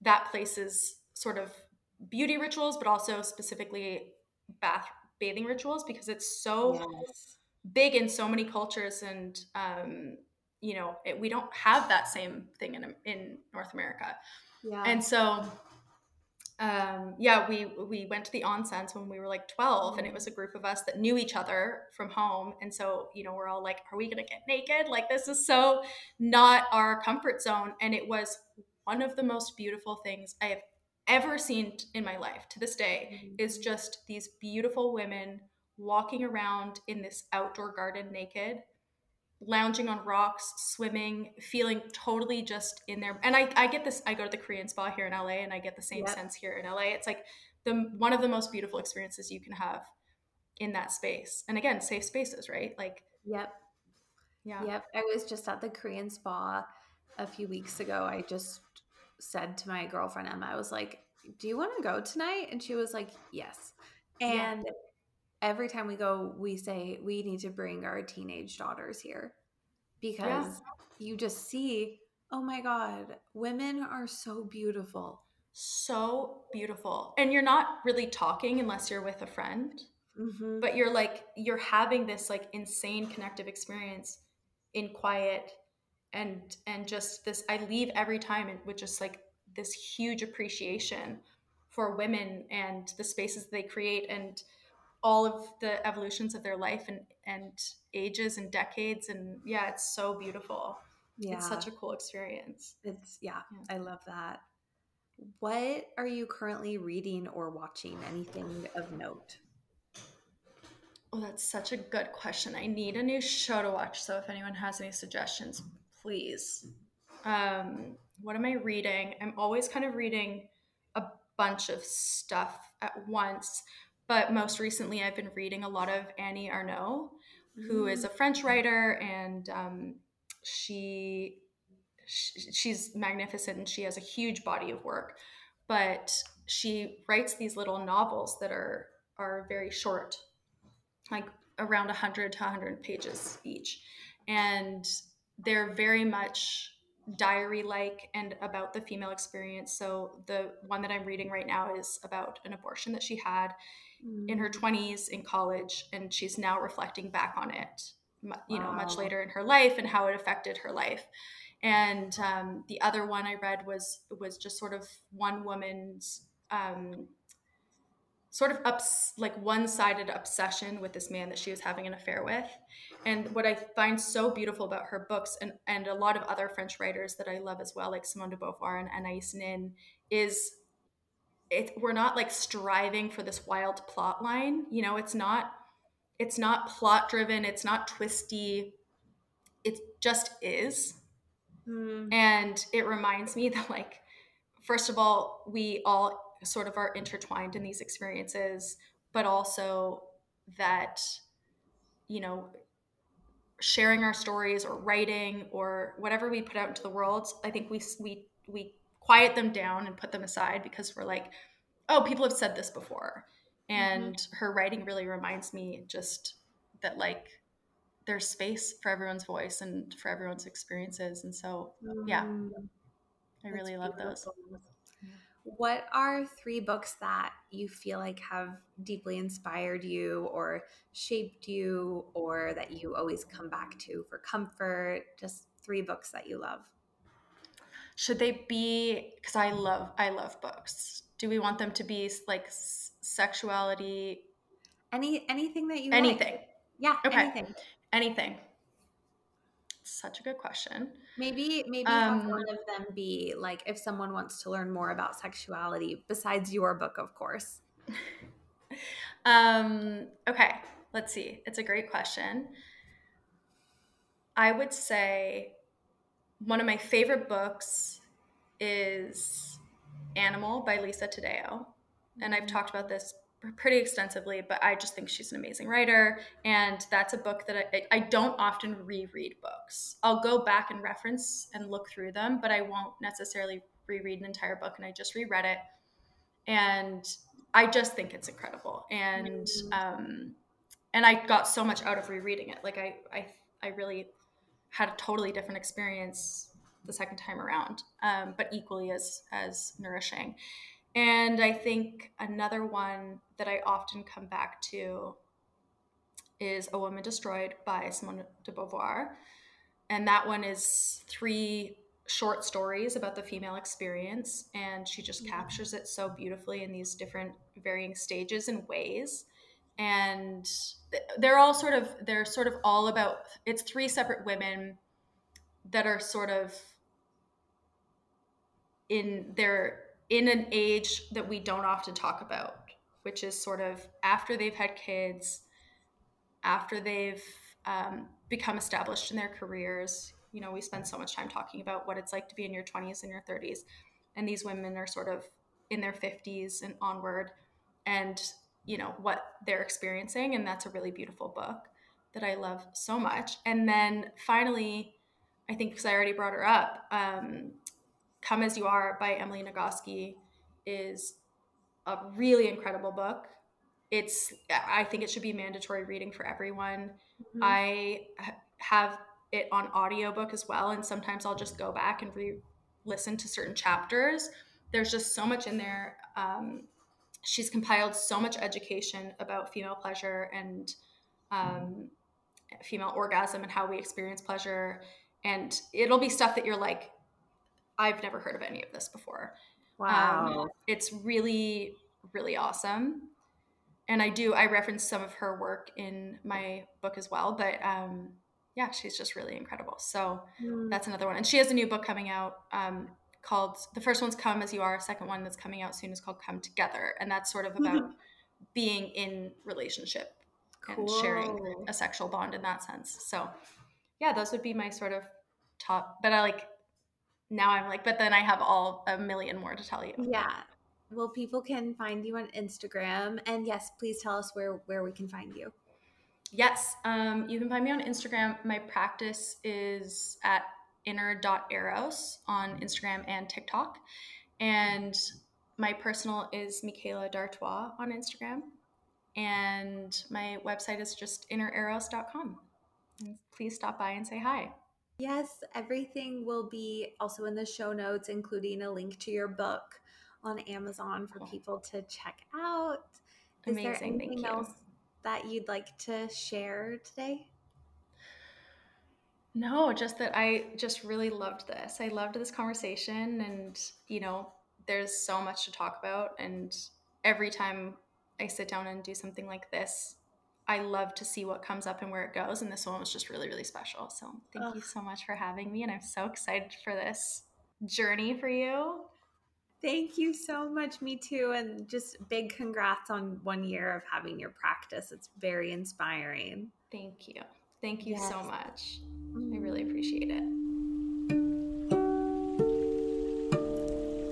that place's sort of beauty rituals, but also specifically bath bathing rituals, because it's so yes. big in so many cultures. And, um, you know, it, we don't have that same thing in in North America. Yeah. And so, um, yeah, we, we went to the onsens when we were like twelve mm-hmm. and it was a group of us that knew each other from home. And so, you know, we're all like, are we going to get naked? Like, this is so not our comfort zone. And it was one of the most beautiful things I have ever seen in my life to this day mm-hmm. is just these beautiful women walking around in this outdoor garden naked, lounging on rocks, swimming, feeling totally just in there. And I, I get this, I go to the Korean spa here in L A and I get the same yep. sense here in L A. It's like the one of the most beautiful experiences you can have in that space. And again, safe spaces, right? Like, yep. Yeah. Yep. I was just at the Korean spa a few weeks ago. I just said to my girlfriend, Emma, I was like, do you want to go tonight? And she was like, yes. And yeah. every time we go, we say we need to bring our teenage daughters here because yeah. you just see, oh my God, women are so beautiful. So beautiful. And you're not really talking unless you're with a friend, mm-hmm. but you're like, you're having this like insane connective experience in quiet and, and just this, I leave every time with just like this huge appreciation for women and the spaces they create and all of the evolutions of their life and, and ages and decades. And yeah, it's so beautiful. Yeah. It's such a cool experience. It's yeah, yeah. I love that. What are you currently reading or watching? Anything of note? Oh, that's such a good question. I need a new show to watch. So if anyone has any suggestions, please. Um, what am I reading? I'm always kind of reading a bunch of stuff at once. But most recently, I've been reading a lot of Annie Ernaux, who is a French writer, and um, she, she she's magnificent, and she has a huge body of work. But she writes these little novels that are are very short, like around one hundred to one hundred pages each, and they're very much diary-like and about the female experience. So the one that I'm reading right now is about an abortion that she had mm. in her twenties in college, and she's now reflecting back on it, you know, wow. much later in her life and how it affected her life. And um, the other one I read was was just sort of one woman's um, sort of ups, like one-sided obsession with this man that she was having an affair with. And what I find so beautiful about her books, and, and a lot of other French writers that I love as well, like Simone de Beauvoir and Anaïs Nin, is it, we're not like striving for this wild plot line. You know, it's not, it's not plot driven. It's not twisty. It just is. Mm. And it reminds me that, like, first of all, we all sort of are intertwined in these experiences, but also that, you know, sharing our stories or writing or whatever we put out into the world, I think we we we quiet them down and put them aside because we're like, oh, people have said this before. And mm-hmm. her writing really reminds me just that, like, there's space for everyone's voice and for everyone's experiences. And so, yeah, I really love those. What are three books that you feel like have deeply inspired you or shaped you, or that you always come back to for comfort? Just three books that you love. Should they be, because I love, I love books. Do we want them to be like sexuality? Any, anything that you Anything. Like. Yeah. Okay. Anything. Anything. Such a good question. Maybe maybe um, have one of them be like, if someone wants to learn more about sexuality, besides your book, of course. um. Okay. Let's see. It's a great question. I would say one of my favorite books is Animal by Lisa Tadeo. And I've talked about this pretty extensively, but I just think she's an amazing writer. And that's a book that I, I don't often reread books. I'll go back and reference and look through them, but I won't necessarily reread an entire book. And I just reread it. And I just think it's incredible. And, mm-hmm. um, and I got so much out of rereading it. Like I, I, I really had a totally different experience the second time around, um, but equally as, as nourishing. And I think another one that I often come back to is A Woman Destroyed by Simone de Beauvoir. And that one is three short stories about the female experience. And she just mm-hmm. captures it so beautifully in these different varying stages and ways. And they're all sort of, they're sort of all about, it's three separate women that are sort of in their, in an age that we don't often talk about, which is sort of after they've had kids, after they've um, become established in their careers. You know, we spend so much time talking about what it's like to be in your twenties and your thirties. And these women are sort of in their fifties and onward, and, you know, what they're experiencing. And that's a really beautiful book that I love so much. And then finally, I think, because I already brought her up, um, Come As You Are by Emily Nagoski is a really incredible book. It's, I think it should be mandatory reading for everyone. Mm-hmm. I have it on audiobook as well. And sometimes I'll just go back and re-listen to certain chapters. There's just so much in there. Um, she's compiled so much education about female pleasure and um, female orgasm and how we experience pleasure. And it'll be stuff that you're like, I've never heard of any of this before. Wow. Um, it's really, really awesome. And I do, I reference some of her work in my book as well, but um, yeah, she's just really incredible. So mm. that's another one. And she has a new book coming out um, called, the first one's Come As You Are. Second one that's coming out soon is called Come Together. And that's sort of about mm-hmm. being in relationship cool. and sharing a sexual bond in that sense. So yeah, those would be my sort of top, but I like, now I'm like, but then I have all a million more to tell you. Yeah. Well, people can find you on Instagram. And yes, please tell us where, where we can find you. Yes. Um, you can find me on Instagram. My practice is at inner dot eros on Instagram and TikTok. And my personal is Michaela D'Artois on Instagram. And my website is just inner eros dot com. And please stop by and say hi. Yes, everything will be also in the show notes, including a link to your book on Amazon for people to check out. Is Amazing. There anything Thank you. Else that you'd like to share today? No, just that I just really loved this. I loved this conversation, and, you know, there's so much to talk about. And every time I sit down and do something like this, I love to see what comes up and where it goes. And this one was just really, really special. So thank Ugh. you so much for having me. And I'm so excited for this journey for you. Thank you so much. Me too. And just big congrats on one year of having your practice. It's very inspiring. Thank you. Thank you yes. so much. Mm. I really appreciate it.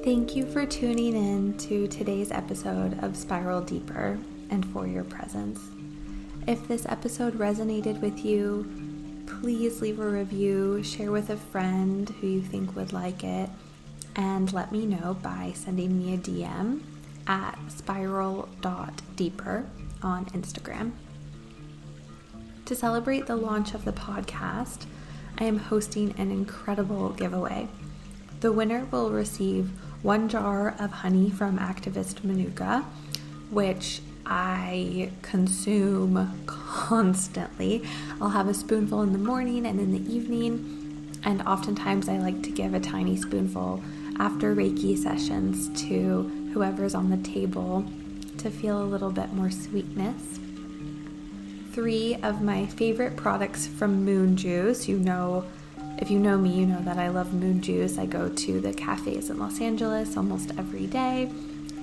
Thank you for tuning in to today's episode of Spiral Deeper and for your presence. If this episode resonated with you, please leave a review, share with a friend who you think would like it, and let me know by sending me a D M at spiral dot deeper on Instagram. To celebrate the launch of the podcast, I am hosting an incredible giveaway. The winner will receive one jar of honey from Activist Manuka, which I consume constantly. I'll have a spoonful in the morning and in the evening, and oftentimes I like to give a tiny spoonful after Reiki sessions to whoever's on the table to feel a little bit more sweetness. Three of my favorite products from Moon Juice. You know, if you know me, you know that I love Moon Juice. I go to the cafes in Los Angeles almost every day,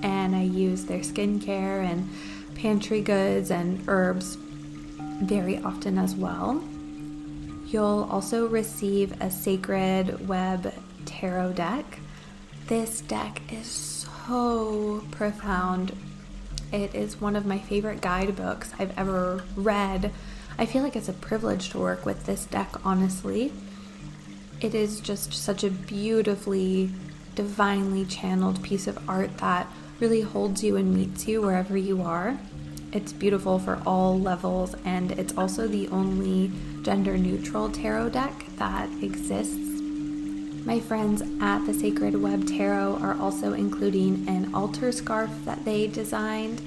and I use their skincare and pantry goods and herbs very often as well. You'll also receive a Sacred Web Tarot deck. This deck is so profound. It is one of my favorite guidebooks I've ever read. I feel like it's a privilege to work with this deck, honestly. It is just such a beautifully, divinely channeled piece of art that really holds you and meets you wherever you are. It's beautiful for all levels, and it's also the only gender-neutral tarot deck that exists. My friends at the Sacred Web Tarot are also including an altar scarf that they designed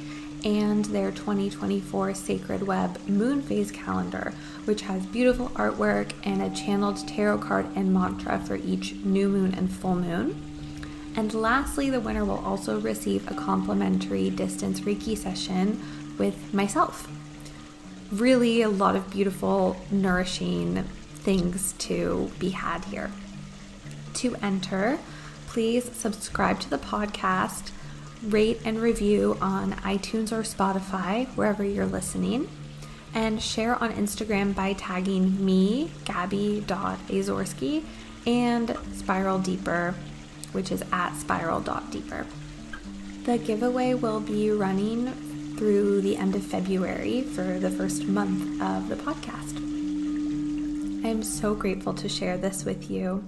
and their twenty twenty-four Sacred Web Moon Phase Calendar, which has beautiful artwork and a channeled tarot card and mantra for each new moon and full moon. And lastly, the winner will also receive a complimentary distance Reiki session with myself. Really a lot of beautiful, nourishing things to be had here. To enter, please subscribe to the podcast, rate and review on iTunes or Spotify, wherever you're listening, and share on Instagram by tagging me, Gaby dot Azorsky, and Spiral Deeper, which is at spiral dot deeper. The giveaway will be running through the end of February for the first month of the podcast. I'm so grateful to share this with you.